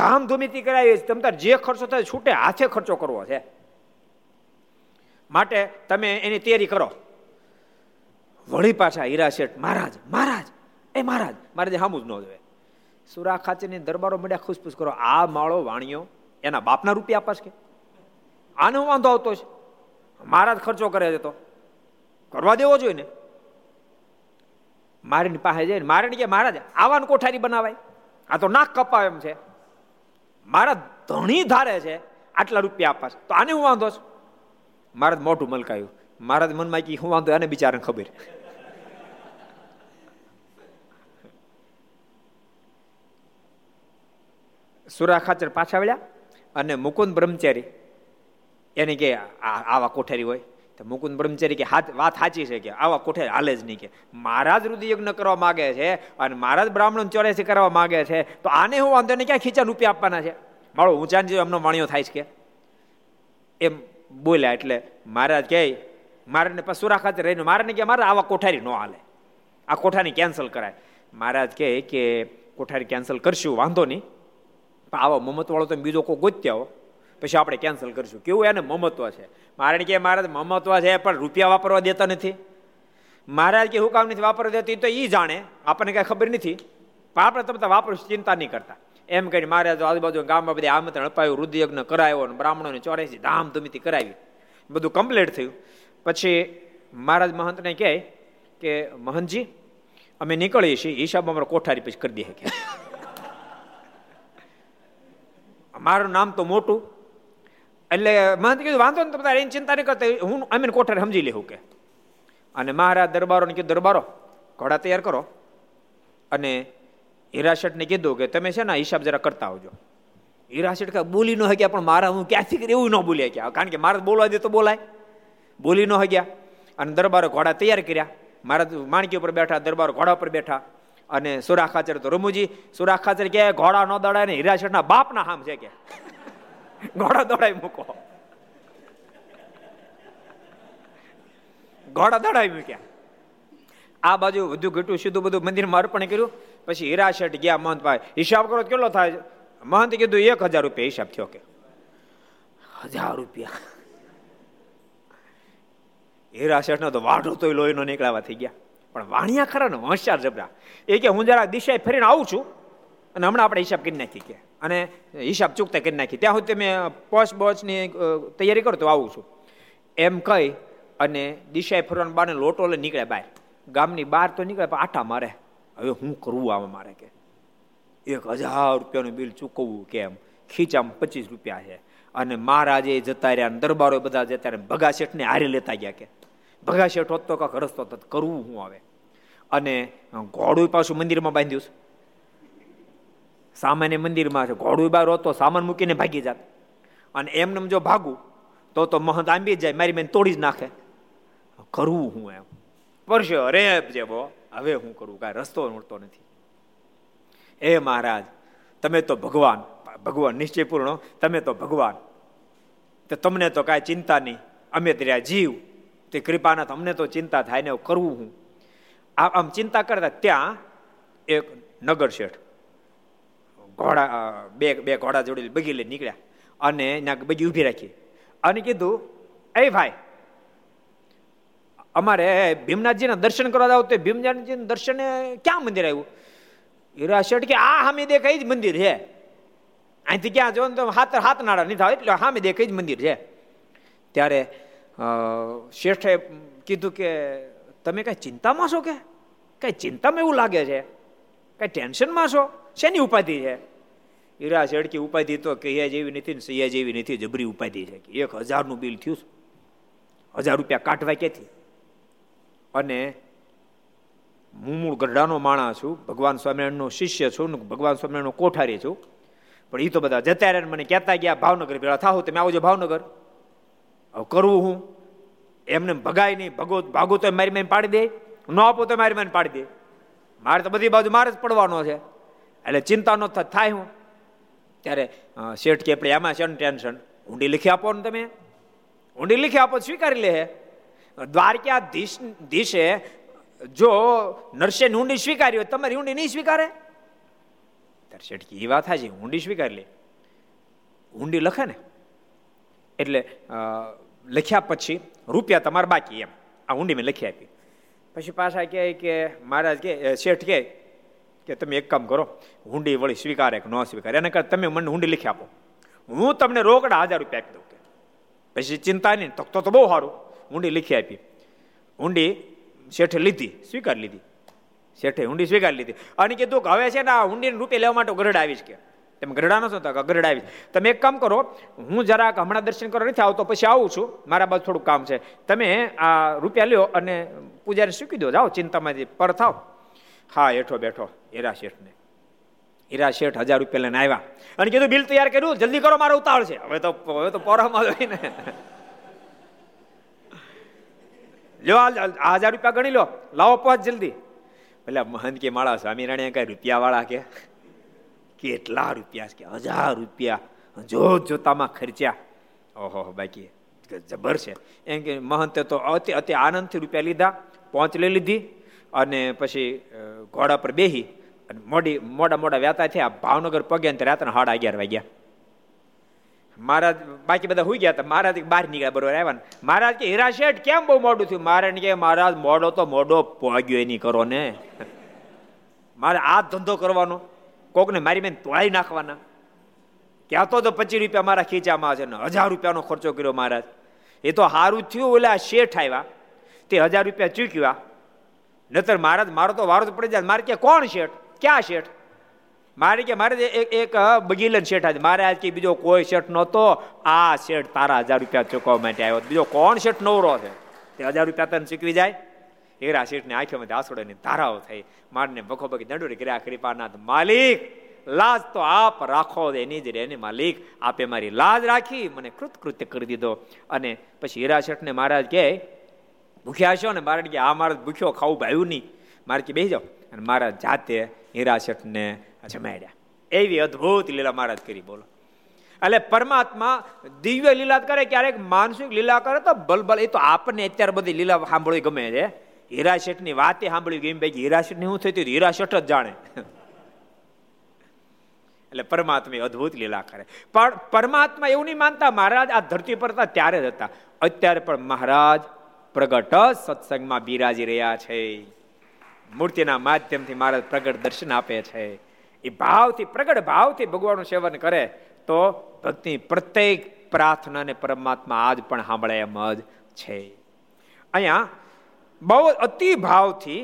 ધામધૂમીથી કરાવીએ છીએ, તમે તાર જે ખર્ચો થાય છૂટે હાથે ખર્ચો કરવો છે, માટે તમે એની તૈયારી કરો. વળી પાછા હીરા શેઠ મહારાજ મહારાજ એ મહારાજ મહારાજે સામું જ ન જોવે, સુરા ખાચરની દરબારો મળ્યા ખુશપુશ કરો, આ માળો વાણિયો એના બાપના રૂપિયા આપશ કે આનો વાંધો આવતો છે, મહારાજ ખર્ચો કરે છે તો કરવા દેવો જોઈએ ને. મારીની પાસે જઈને મારીને કે મહારાજ આવાને કોઠારી બનાવાય, આ તો નાક કપાવે એમ છે, મારા ધણી ધારે છે આટલા રૂપિયા આપવાશે તો આને હું વાંધો છું. મહારાજ મોટું મલકાયું, મહારાજ મનમાં કે હું વાંધો એને બિચારાને ખબર. સુરા ખાચર પાછા વળ્યા અને મુકુંદ બ્રહ્મચારી એને કે આવા કોઠારી હોય તો મુકુંદ બ્રહ્મચારી કે વાત સાચી છે કે આવા કોઠે હાલે જ નહીં, કે મહારાજ રુદ્રયજ્ઞ કરવા માગે છે અને મહારાજ બ્રાહ્મણ ચોર્યાસી કરવા માગે છે તો આને હું વાંધો ને ક્યાં ખીચા રૂપિયા આપવાના છે, મારો ઊંચાણ જેવો એમનો વાણિયો થાય છે કે એમ બોલ્યા. એટલે મહારાજ કહે મારાને પાછું સુરા ખાતે રહીને મારાને કે મારા આવા કોઠારી ન હાલે, આ કોઠારી કેન્સલ કરાય. મહારાજ કહે કે કોઠારી કેન્સલ કરશું વાંધો નહીં, પણ આવો મમતવાળો તમે બીજો કોઈ ગોતી આવો પછી આપણે કેન્સલ કરીશું. કેવું એને મમત્વ છે, મહારાજ કે મહારાજ મમત્વ છે પણ રૂપિયા વાપરવા દેતા નથી. મહારાજ કે હું કામ નથી વાપરવા દેતો, એ તો એ જાણે, આપણને કાંઈ ખબર નથી, પણ આપણે તમે તો વાપરશું ચિંતા નહીં કરતા. એમ કહીને મહારાજ આજુબાજુ ગામમાં બધે આમંત્રણ અપાયું, રુદ્રયજ્ઞ કરાયો અને બ્રાહ્મણોને ચોર્યાસી ધામધૂમીથી કરાવી, બધું કમ્પ્લીટ થયું. પછી મહારાજ મહંતને કહે કે મહંતજી અમે નીકળીએ છીએ, હિસાબમાં અમારે કોઠારી પછી કરી દઈએ કે મારું નામ તો મોટું. એટલે મહંત કીધું વાંધો ને તમે એની ચિંતા નહીં કરતા, હું અમે કોઠાર સમજી લેવું કે. અને મહારાજ દરબારોને કીધું દરબારો ઘોડા તૈયાર કરો, અને હીરાશેઠને કીધું કે તમે છે ને હિસાબ જરા કરતા આવજો. હીરાશેઠ કાંઈ બોલી ન શક્યા, પણ મારા હું ક્યાંથી કરી એવું ન બોલ્યા ક્યાં, કારણ કે મારા બોલવા દે તો બોલાય, બોલી ન શક્યા. અને દરબારો ઘોડા તૈયાર કર્યા, મહારાજ માણકી ઉપર બેઠા, દરબારો ઘોડા ઉપર બેઠા, અને સુરા ખાચર તો રમુજી. સુરા ખાચર કે ઘોડા નો દોડાય ને હીરાશેઠના બાપના હામ છે કે ઘોડા દોડાવી મૂકો, ઘોડા દોડાવી મૂક્યા. આ બાજુ બધું ઘટું સીધું બધું મંદિરમાં અર્પણ કર્યું. પછી હીરાશેઠ ગયા મહંત ભાઈ હિસાબ કરો કેટલો થાય. મહંત કીધું એક હજાર રૂપિયા હિસાબ થયો. કે હજાર રૂપિયા હીરાશેઠ નો તો વાઢો તો લોહી નો નીકળાવા થઈ ગયા, પણ વાણિયા ખરા ને હોશિયાર જબરા. એ કે હું જરા દિશાએ ફેરીને આવું છું અને હમણાં આપણે હિસાબ કરી નાખી કે, અને હિસાબ ચૂકતા કરી નાખી, ત્યાં સુધી તમે પોસ્ટ બોચની તૈયારી કરો તો આવું છું એમ કહી અને દિશાએ ફેરવાને બાને લોટો લઈ નીકળ્યા બહાર. ગામની બહાર તો નીકળે પણ આટા મારે, હવે હું કરવું આમાં મારે કે એક હજાર રૂપિયાનું બિલ ચૂકવવું કે એમ ખીચામાં પચીસ રૂપિયા છે. અને મહારાજે જતા રહ્યા, દરબારો બધા જતા રહ્યા, ભગાશેઠને હારે લેતા ગયા કે ભગા શેઠ હોત તો કાંક રસ્તો હતો, કરવું હું આવે. અને ઘોડું પાછું મંદિરમાં બાંધ્યું છે, સામાન્ય મંદિરમાં છે, ઘોડું બહાર હોત તો સામાન મૂકીને ભાગી જાત, અને એમને જો ભાગું તો તો મહંત આંબી જાય, મારી બેન તોડી જ નાખે, કરવું હું એમ પરશે રેપ જેવો, હવે હું કરું, કાંઈ રસ્તો મળતો નથી. એ મહારાજ તમે તો ભગવાન, ભગવાન નિશ્ચયપૂર્ણ, તમે તો ભગવાન, તો તમને તો કાંઈ ચિંતા નહીં, અમે ત્યાં જીવ તે કૃપાના તમને તો ચિંતા થાય ને એવું કરવું હું આમ ચિંતા કરતા. ત્યાં એક નગર શેઠ ઘોડા બે બે ઘોડા જોડી બગી લઈ નીકળ્યા અને ત્યાં બગી ઊભી રાખી અને કીધું એ ભાઈ અમારે ભીમનાથજીના દર્શન કરવા જાવ તો ભીમનાથજીના દર્શને ક્યાં મંદિર આવ્યું. હીરા શેઠ કે આ હામે દેખાય જ મંદિર છે, અહીંથી ક્યાં જો ને તો હાથ હાથ નાળા નહીં થાય એટલે હામે દેખાય જ મંદિર છે. ત્યારે શેઠે કીધું કે તમે કઈ ચિંતામાં છો કે કઈ ચિંતામાં એવું લાગે છે, કઈ ટેન્શનમાં છો, શેની ઉપાધિ છે. હીરા શેઠ ઉપાધિ તો કહીએ જેવી નથી ને સૈયા જેવી નથી, જબરી ઉપાધિ છે કે એક હજારનું બિલ થયું છે, હજાર રૂપિયા કાઢવા ક્યાંથી. અને હું મૂળ ગઢડાનો માણસ છું, ભગવાન સ્વામિનારાયણનો શિષ્ય છું, ભગવાન સ્વામિનારાયણનો કોઠારી છું, પણ એ તો બધા જતા રહ્યા મને કહેતા ગયા ભાવનગર ભેળા થાવ, તમે આવજો ભાવનગર. હવે કરવું હું? એમને ભગાય નહીં, ભગો ભાગો તો મારી મારી પાડી દે, ન આપો તો મારી મારી પાડી દે, મારે તો બધી બાજુ મારે જ પડવાનો છે, એટલે ચિંતા ન થાય હું. ત્યારે શેઠ કે આપણે એમાં છે ને ટેન્શન, ઊંડી લખી આપો ને તમે, ઊંડી લખી આપો સ્વીકારી લે. દ્વારકાધીશ દિશે જો નરસે ઊંડી સ્વીકારી હોય, તમારી ઊંડી નહીં સ્વીકારે? ત્યારે શેઠ કે એ વાત હાજી, ઊંડી સ્વીકારી લે, ઊંડી લખે ને એટલે લખ્યા પછી રૂપિયા તમારે બાકી, એમ આ ઊંડી મેં લખી આપી. પછી પાછા કહે કે મહારાજ કે શેઠ કહે કે તમે એક કામ કરો, ઊંડી વળી સ્વીકારે કે ન સ્વીકારે એના કરતા તમે મને ઊંડી લખી આપો, હું તમને રોકડા હજાર રૂપિયા આપી દઉં. કે પછી ચિંતા નહીં, તકતો તો બહુ સારું, ઊંડી લખી આપી. ઊંડી શેઠે લીધી, સ્વીકાર લીધી, શેઠે ઊંડી સ્વીકાર લીધી અને કીધું કે હવે છે ને આ ઊંડીને રૂપિયા લેવા માટે ગઢડા આવીશ. કે તમે ગઢડા ન છો તો ગઢડા આવીશ, તમે એક કામ કરો, હું જરાક હમણાં દર્શન કરવા નથી આવતો, પછી આવું છું, મારા બાદ થોડુંક કામ છે, તમે આ રૂપિયા લ્યો અને પૂજાને સૂકી દો, જાઓ ચિંતામાંથી પર થાવ. હા હેઠો બેઠો હીરા શેઠને, હીરા શેઠ હજાર રૂપિયા લઈને આવ્યા અને કીધું બિલ તૈયાર કર્યું, જલ્દી કરો, મારો ઉતાવળ છે. હવે તો હવે તો પોરામાં જઈને લ્યો આ હજાર રૂપિયા ગણી લો, લાવો પહોંચ જલ્દી. એટલે મહંત કે માળા સ્વામિનારાયણ કઈ રૂપિયા વાળા કે કેટલા રૂપિયા કે હજાર રૂપિયા જોત જોતામાં ખર્ચ્યા. ઓહો બાકી જબર છે એમ કે મહંતે તો અતિ અતિ આનંદથી રૂપિયા લીધા, પહોંચ લઈ લીધી અને પછી ઘોડા પર બેસી અને મોડી મોડા મોડા વ્યાતા થયા. ભાવનગર પગ્યા ને રાતના સાડા અગિયાર વાગ્યા. મહારાજ બાકી બધા હોઈ ગયા હતા, મહારાજ બહાર નીકળ્યા, બરોબર આવ્યા ને મહારાજ કે હીરા શેઠ કેમ બહુ મોડું થયું? મહારાજ કે મહારાજ મોડો તો મોડો પોગ્યો, એની કરો ને, મારે આ ધંધો કરવાનો, કોકને મારી બેન તોડાઈ નાખવાના, ક્યાં તો પચીસ રૂપિયા મારા ખીચામાં છે ને હજાર રૂપિયાનો ખર્ચો કર્યો. મહારાજ એ તો સારું થયું ઓલા શેઠ આવ્યા તે હજાર રૂપિયા ચૂક્યા, નતર મહારાજ મારો તો વારો પડી જાય. મારે કે કોણ શેઠ? ક્યાં શેઠ? મારે કે મારે એક બગીલન શેઠ આજે, મારે આજ કે બીજો કોઈ શેઠ નહોતો, આ શેઠ તારા હજાર રૂપિયા ચૂકવવા માટે આવ્યો, બીજો કોણ શેઠ નવરો છે તે હજાર રૂપિયા તને ચૂકવી જાય. હીરા શેઠની આંખોમાંથી આસોડાની ધારાઓ થઈ, મારને ભખો ભખી દંડોરી કર્યા. કૃપાનાથ માલિક, લાજ તો આપ રાખો, એની જ રે ને માલિક, આપે મારી લાજ રાખી મને કૃતકૃત્ય કરી દીધો. અને પછી હીરા શેઠને મહારાજ કે ભૂખ્યા છો ને? મહારાજ કે આ મારા ભૂખ્યો, ખાવું ભાવ્યું નહીં. મારે કે બેસી જાઓ, અને મહારાજ જાતે હીરા શેઠને જમાડ્યા. એવી અદભુત લીલા મહારાજ કરી. બોલો, એટલે પરમાત્મા દિવ્ય લીલા કરે, ક્યારેક માનસિક લીલા કરે તો બલબલ. એ તો આપણને અત્યારે બધી લીલા સાંભળવી ગમે છે, હીરા શેઠની વાતે સાંભળવી ગમે, ભાઈ હીરા શેઠની શું થયું હીરા શેઠ જ જાણે. એટલે પરમાત્મા અદભુત લીલા કરે, પણ પરમાત્મા એવું નહીં માનતા મહારાજ આ ધરતી પર હતા ત્યારે જ હતા, અત્યારે પણ મહારાજ પ્રગટ સત્સંગમાં બિરાજી રહ્યા છે, મૂર્તિના માધ્યમથી મહારાજ પ્રગટ દર્શન આપે છે. એ ભાવથી, પ્રગટ ભાવથી ભગવાનનું સેવન કરે તો ભક્તિ પ્રત્યેક પ્રાર્થનાને પરમાત્મા આજ પણ સાંભળે એમ જ છે. અહીંયા બહુ અતિ ભાવથી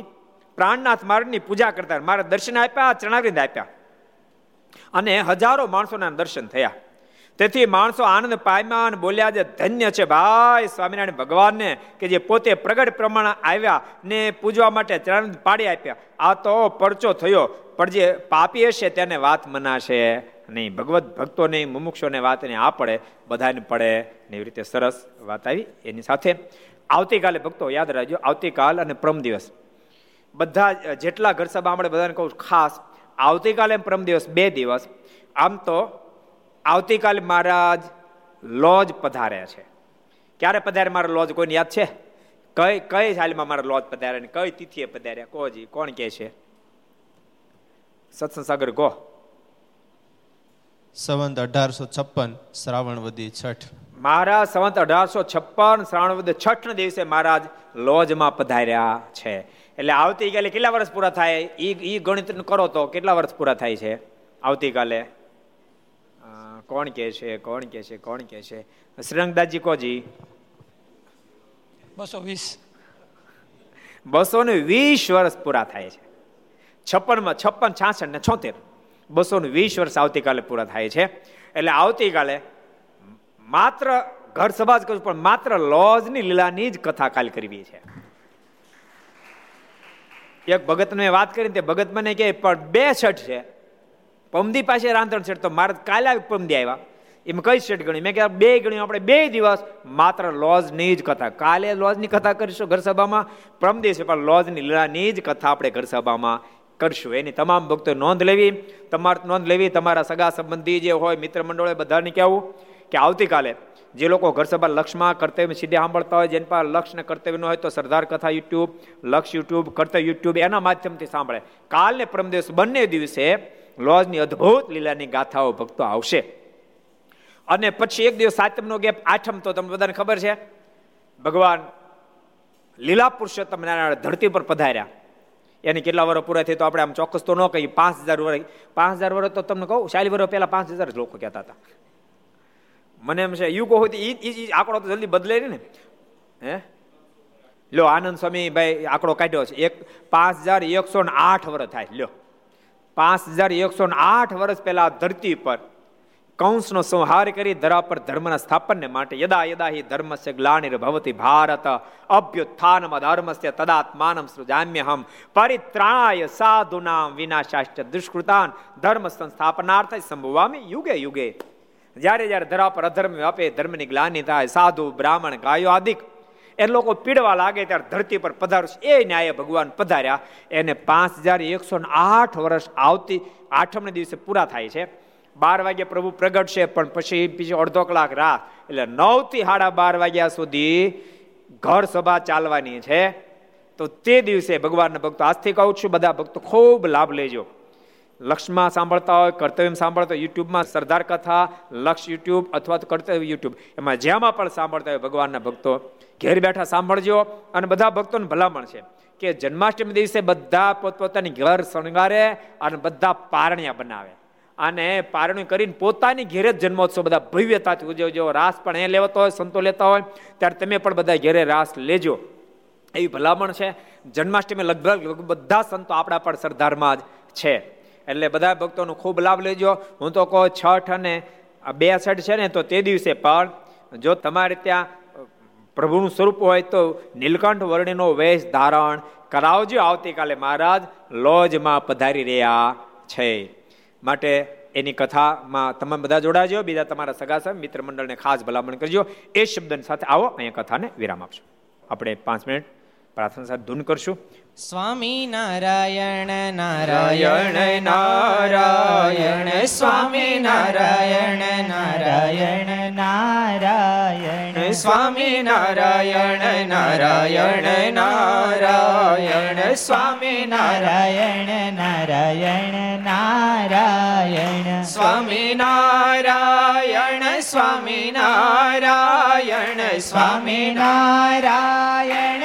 પ્રાણનાથ મહારાજની પૂજા કરતા, મહારાજ દર્શન આપ્યા, ચરણાવૃંદ આપ્યા અને હજારો માણસોના દર્શન થયા, તેથી માણસો આનંદ પામ્યા અને બોલ્યા જે ધન્ય છે ભાઈ સ્વામિનારાયણ ભગવાનને કે જે પોતે પ્રગટ પ્રમાણે આવ્યા ને પૂજવા માટે ચરણાવૃંદ પાડી આપ્યા. આ તો પરચો થયો, પણ જે પાપી હશે તેને વાત મનાશે નહીં, ભગવત ભક્તોને મુમુક્ષોને વાત નહીં આ પડે, બધાને પડે ને. એવી રીતે સરસ વાત આવી. એની સાથે આવતીકાલે ભક્તો યાદ રાખજો, આવતીકાલ અને પરમ દિવસ બધા જેટલા ઘર સભા આપણે બધાને કહું ખાસ, આવતીકાલે પરમ દિવસ બે દિવસ. આમ તો આવતીકાલે મહારાજ લોજ પધારે છે. ક્યારે પધારે મારા લોજ? કોઈને યાદ છે? કઈ કઈ સાલમાં મારા લોજ પધારે ને કઈ તિથિએ પધાર્યા? કોજી કોણ કહે છે? સત્સંગ સાગર કહો. સંવત અઢારસો છપ્પન શ્રાવણવદી છઠ. મહારાજ સંવત અઢારસો છપ્પન શ્રાવણવદી છઠ ના દિવસે મહારાજ લોજમાં પધાર્યા છે. એટલે આવતીકાલે કેટલા વર્ષ પૂરા થાય? ઈ ઈ ગણિત કરો તો કેટલા વર્ષ પૂરા થાય છે આવતીકાલે? કોણ કે છે? કોણ કે છે? કોણ કે છે? શ્રીરંગદાસજી કોજી. બસો વીસ બસો ને વીસ વર્ષ પૂરા થાય છે. છપ્પન માં છપ્પન છાસઠ ને છોતેર બસો ને વીસ વર્ષ આવતીકાલે પૂરા થાય છે. એટલે આવતીકાલે માત્ર ઘર સભા જ કરું, પણ માત્ર લોજની લીલાની જ કથા કાલ કરવી છે. એક ભગતને વાત કરી તે ભગત મને કહે પણ બે શર્ટ છે, પમદી પાસે રાંધણ શર્ટ, તો મારે કાલે આવી પમદી આવ્યા એમ કઈ શર્ટ ગણી? મેં કહેવાય બે ગણ્યું, આપણે બે દિવસ માત્ર લોજની જ કથા, કાલે લોજની કથા કરીશું ઘરસભામાં, પરમ દિવસે પણ લોજની લીલાની જ કથા આપણે ઘરસભામાં કરશું. એની તમામ ભક્તો નોંધ લેવી, તમારે નોંધ લેવી, તમારા સગા સંબંધી જે હોય મિત્ર મંડળે બધાને કહેવું કે આવતીકાલે જે લોકો ઘરસભા લક્ષમાં કર્તવ્ય સીધે સાંભળતા હોય, જેને પાસે લક્ષ ને કર્તવ્ય ન હોય તો સરદાર કથા યુટ્યુબ, લક્ષ યુટ્યુબ, કર્તવ્ય યુટ્યુબ એના માધ્યમથી સાંભળે. કાલને પરમ દિવસ બંને દિવસે લોજની અદભુત લીલાની ગાથાઓ ભક્તો આવશે. અને પછી એક દિવસ સાતમનો ગેપ આઠમ, તો તમને બધાને ખબર છે ભગવાન લીલા પુરુષોત્તમ નારાયણ ધરતી પર પધાર્યા. એને કેટલા વર્ષ પૂરા થયા તો આપણે આમ ચોક્કસ તો ન કહીએ, પાંચ હજાર વર્ષ પાંચ હજાર વર્ષ તો તમને કહું ચાલી વર્ષ પહેલા પાંચ હજાર લોકો કહેતા હતા. મને એમ છે યુગો હોય તો આંકડો તો જલ્દી બદલાય ને. હે લ્યો આનંદ સ્વામી ભાઈ આંકડો કાઢ્યો છે, એક પાંચ હજાર એકસો ને આઠ વર્ષ થાય. લ્યો પાંચ હજાર એકસો ને આઠ વર્ષ પહેલા ધરતી પર કૌંસનો સંહાર કરી ધરા પર ધર્મના સ્થાપનને માટે યદા યદા હિ ધર્મસ્ય ગ્લાનિર ભવતિ ભારત અભ્યુત્થાનમ અધર્મસ્ય તદાત્માનમ સૃજામ્યહમ પરિત્રાણાય સાધુનામ વિનાશાશ્ચ દુષ્કૃતાન ધર્મ સંસ્થાપનાર્થ સંભવામી યુગે યુગે. જ્યારે જ્યારે ધરા પર અધર્મ વ્યાપે, ધર્મની ગ્લાની થાય, સાધુ બ્રાહ્મણ ગાયો આદિક એ લોકો પીડવા લાગે ત્યારે ધરતી પર પધારશે. એ ન્યાય ભગવાન પધાર્યા. એને પાંચ હજાર એકસો આઠ વર્ષ આવતી આઠમને દિવસે પૂરા થાય છે. બાર વાગે પ્રભુ પ્રગટશે, પણ પછી બીજો અડધો કલાક રાત, એટલે નવ થી સાડા બાર વાગ્યા સુધી ઘર સભા ચાલવાની છે. તો તે દિવસે ભગવાનના ભક્તો આજથી કહું છું, બધા ભક્તો ખૂબ લાભ લેજો. લક્ષમાં સાંભળતા હોય, કર્તવ્યમાં સાંભળતા હોય, યુટ્યુબમાં સરદાર કથા, લક્ષ યુટ્યુબ અથવા તો કર્તવ્ય યુટ્યુબ એમાં જ્યાંમાં પણ સાંભળતા હોય ભગવાનના ભક્તો ઘેર બેઠા સાંભળજો. અને બધા ભક્તોને ભલામણ છે કે જન્માષ્ટમી દિવસે બધા પોતપોતાની ઘર શણગારે અને બધા પારણિયા બનાવે, અને પારણું કરીને પોતાની ઘેરે જ જન્મોત્સવ બધા ભવ્યતાથી ઉજવજો. રાસ પણ એ લેવાતો હોય, સંતો લેતા હોય ત્યારે તમે પણ બધા ઘેરે રાસ લેજો, એવી ભલામણ છે. જન્માષ્ટમી લગભગ બધા સંતો આપણા પણ સરદારમાં જ છે, એટલે બધા ભક્તોનો ખૂબ લાભ લેજો. હું તો કહું છઠ અને બે છઠ છે ને તો તે દિવસે પણ જો તમારે ત્યાં પ્રભુનું સ્વરૂપ હોય તો નીલકંઠ વર્ણિનો વેશ ધારણ કરાવજો. આવતીકાલે મહારાજ લોજમાં પધારી રહ્યા છે, માટે એની કથામાં તમે બધા જોડાજો. બીજા તમારા સગા સાહેબ મિત્ર મંડળને ખાસ ભલામણ કરજો. એ શબ્દની સાથે આવો અહીંયા કથાને વિરામ આપશો. આપણે પાંચ મિનિટ પ્રાર્થના સાથે ધૂન કરશું. સ્વામી નારાયણ નારાયણ નારાયણ સ્વામી નારાયણ નારાયણ નારાયણ સ્વામી નારાયણ નારાયણ નારાયણ સ્વામી નારાયણ નારાયણ નારાયણ સ્વામી નારાયણ સ્વામી નારાયણ સ્વામી નારાયણ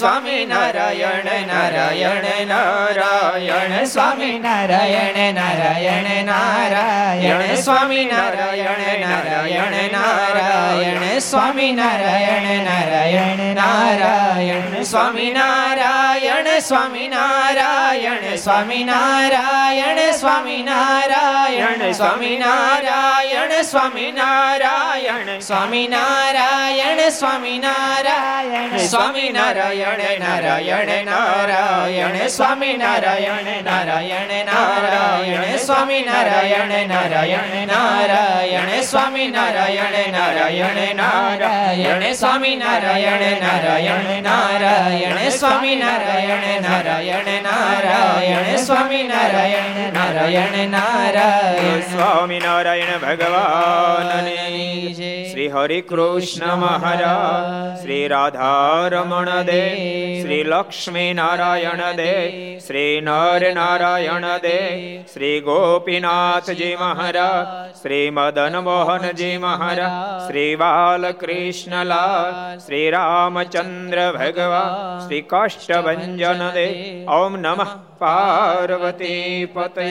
સ્વામી નારાયણ નારાયણ નારાયણ સ્વામી નારાયણ નારાયણ નારાયણ સ્વામી નારાયણ નારાયણ નારાયણ સ્વામી નારાયણ નારાયણ નારાયણ સ્વામી નારાયણ નારાયણ સ્વામી નારાયણ સ્વામી નારાયણ સ્વામી નારાયણ સ્વામી નારાયણ સ્વામી નારાયણ સ્વામી નારાયણ સ્વામી નારાયણ સ્વામી નારાયણ નારાયણ નારાયણ સ્વામી નારાયણ નારાયણ નારાયણ સ્વામી નારાયણ નારાયણ નારાયણ સ્વામી નારાયણ નારાયણ નારાયણ સ્વામી નારાયણ નારાયણ નારાયણ સ્વામી નારાયણ નારાયણ નારાયણ સ્વામી નારાયણ નારાયણ નારાયણ સ્વામી નારાયણ ભગવાનની જય. શ્રી હરિ કૃષ્ણ મહારાજ, શ્રી રાધા રમણ દેવ, શ્રી લક્ષ્મી નારાયણ દેવ, શ્રી નર નારાયણ દેવ, શ્રી ગોપીનાથજી મહારાજ, શ્રી મદન મોહનજી મહારાજ, શ્રી બાલકૃષ્ણલાલ, શ્રી રામચંદ્ર ભગવાન, શ્રી કાષ્ટભંજન દેવ. ઓમ નમઃ પાર્વતી પતય.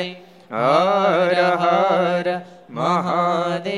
હર હર મહાદેવ.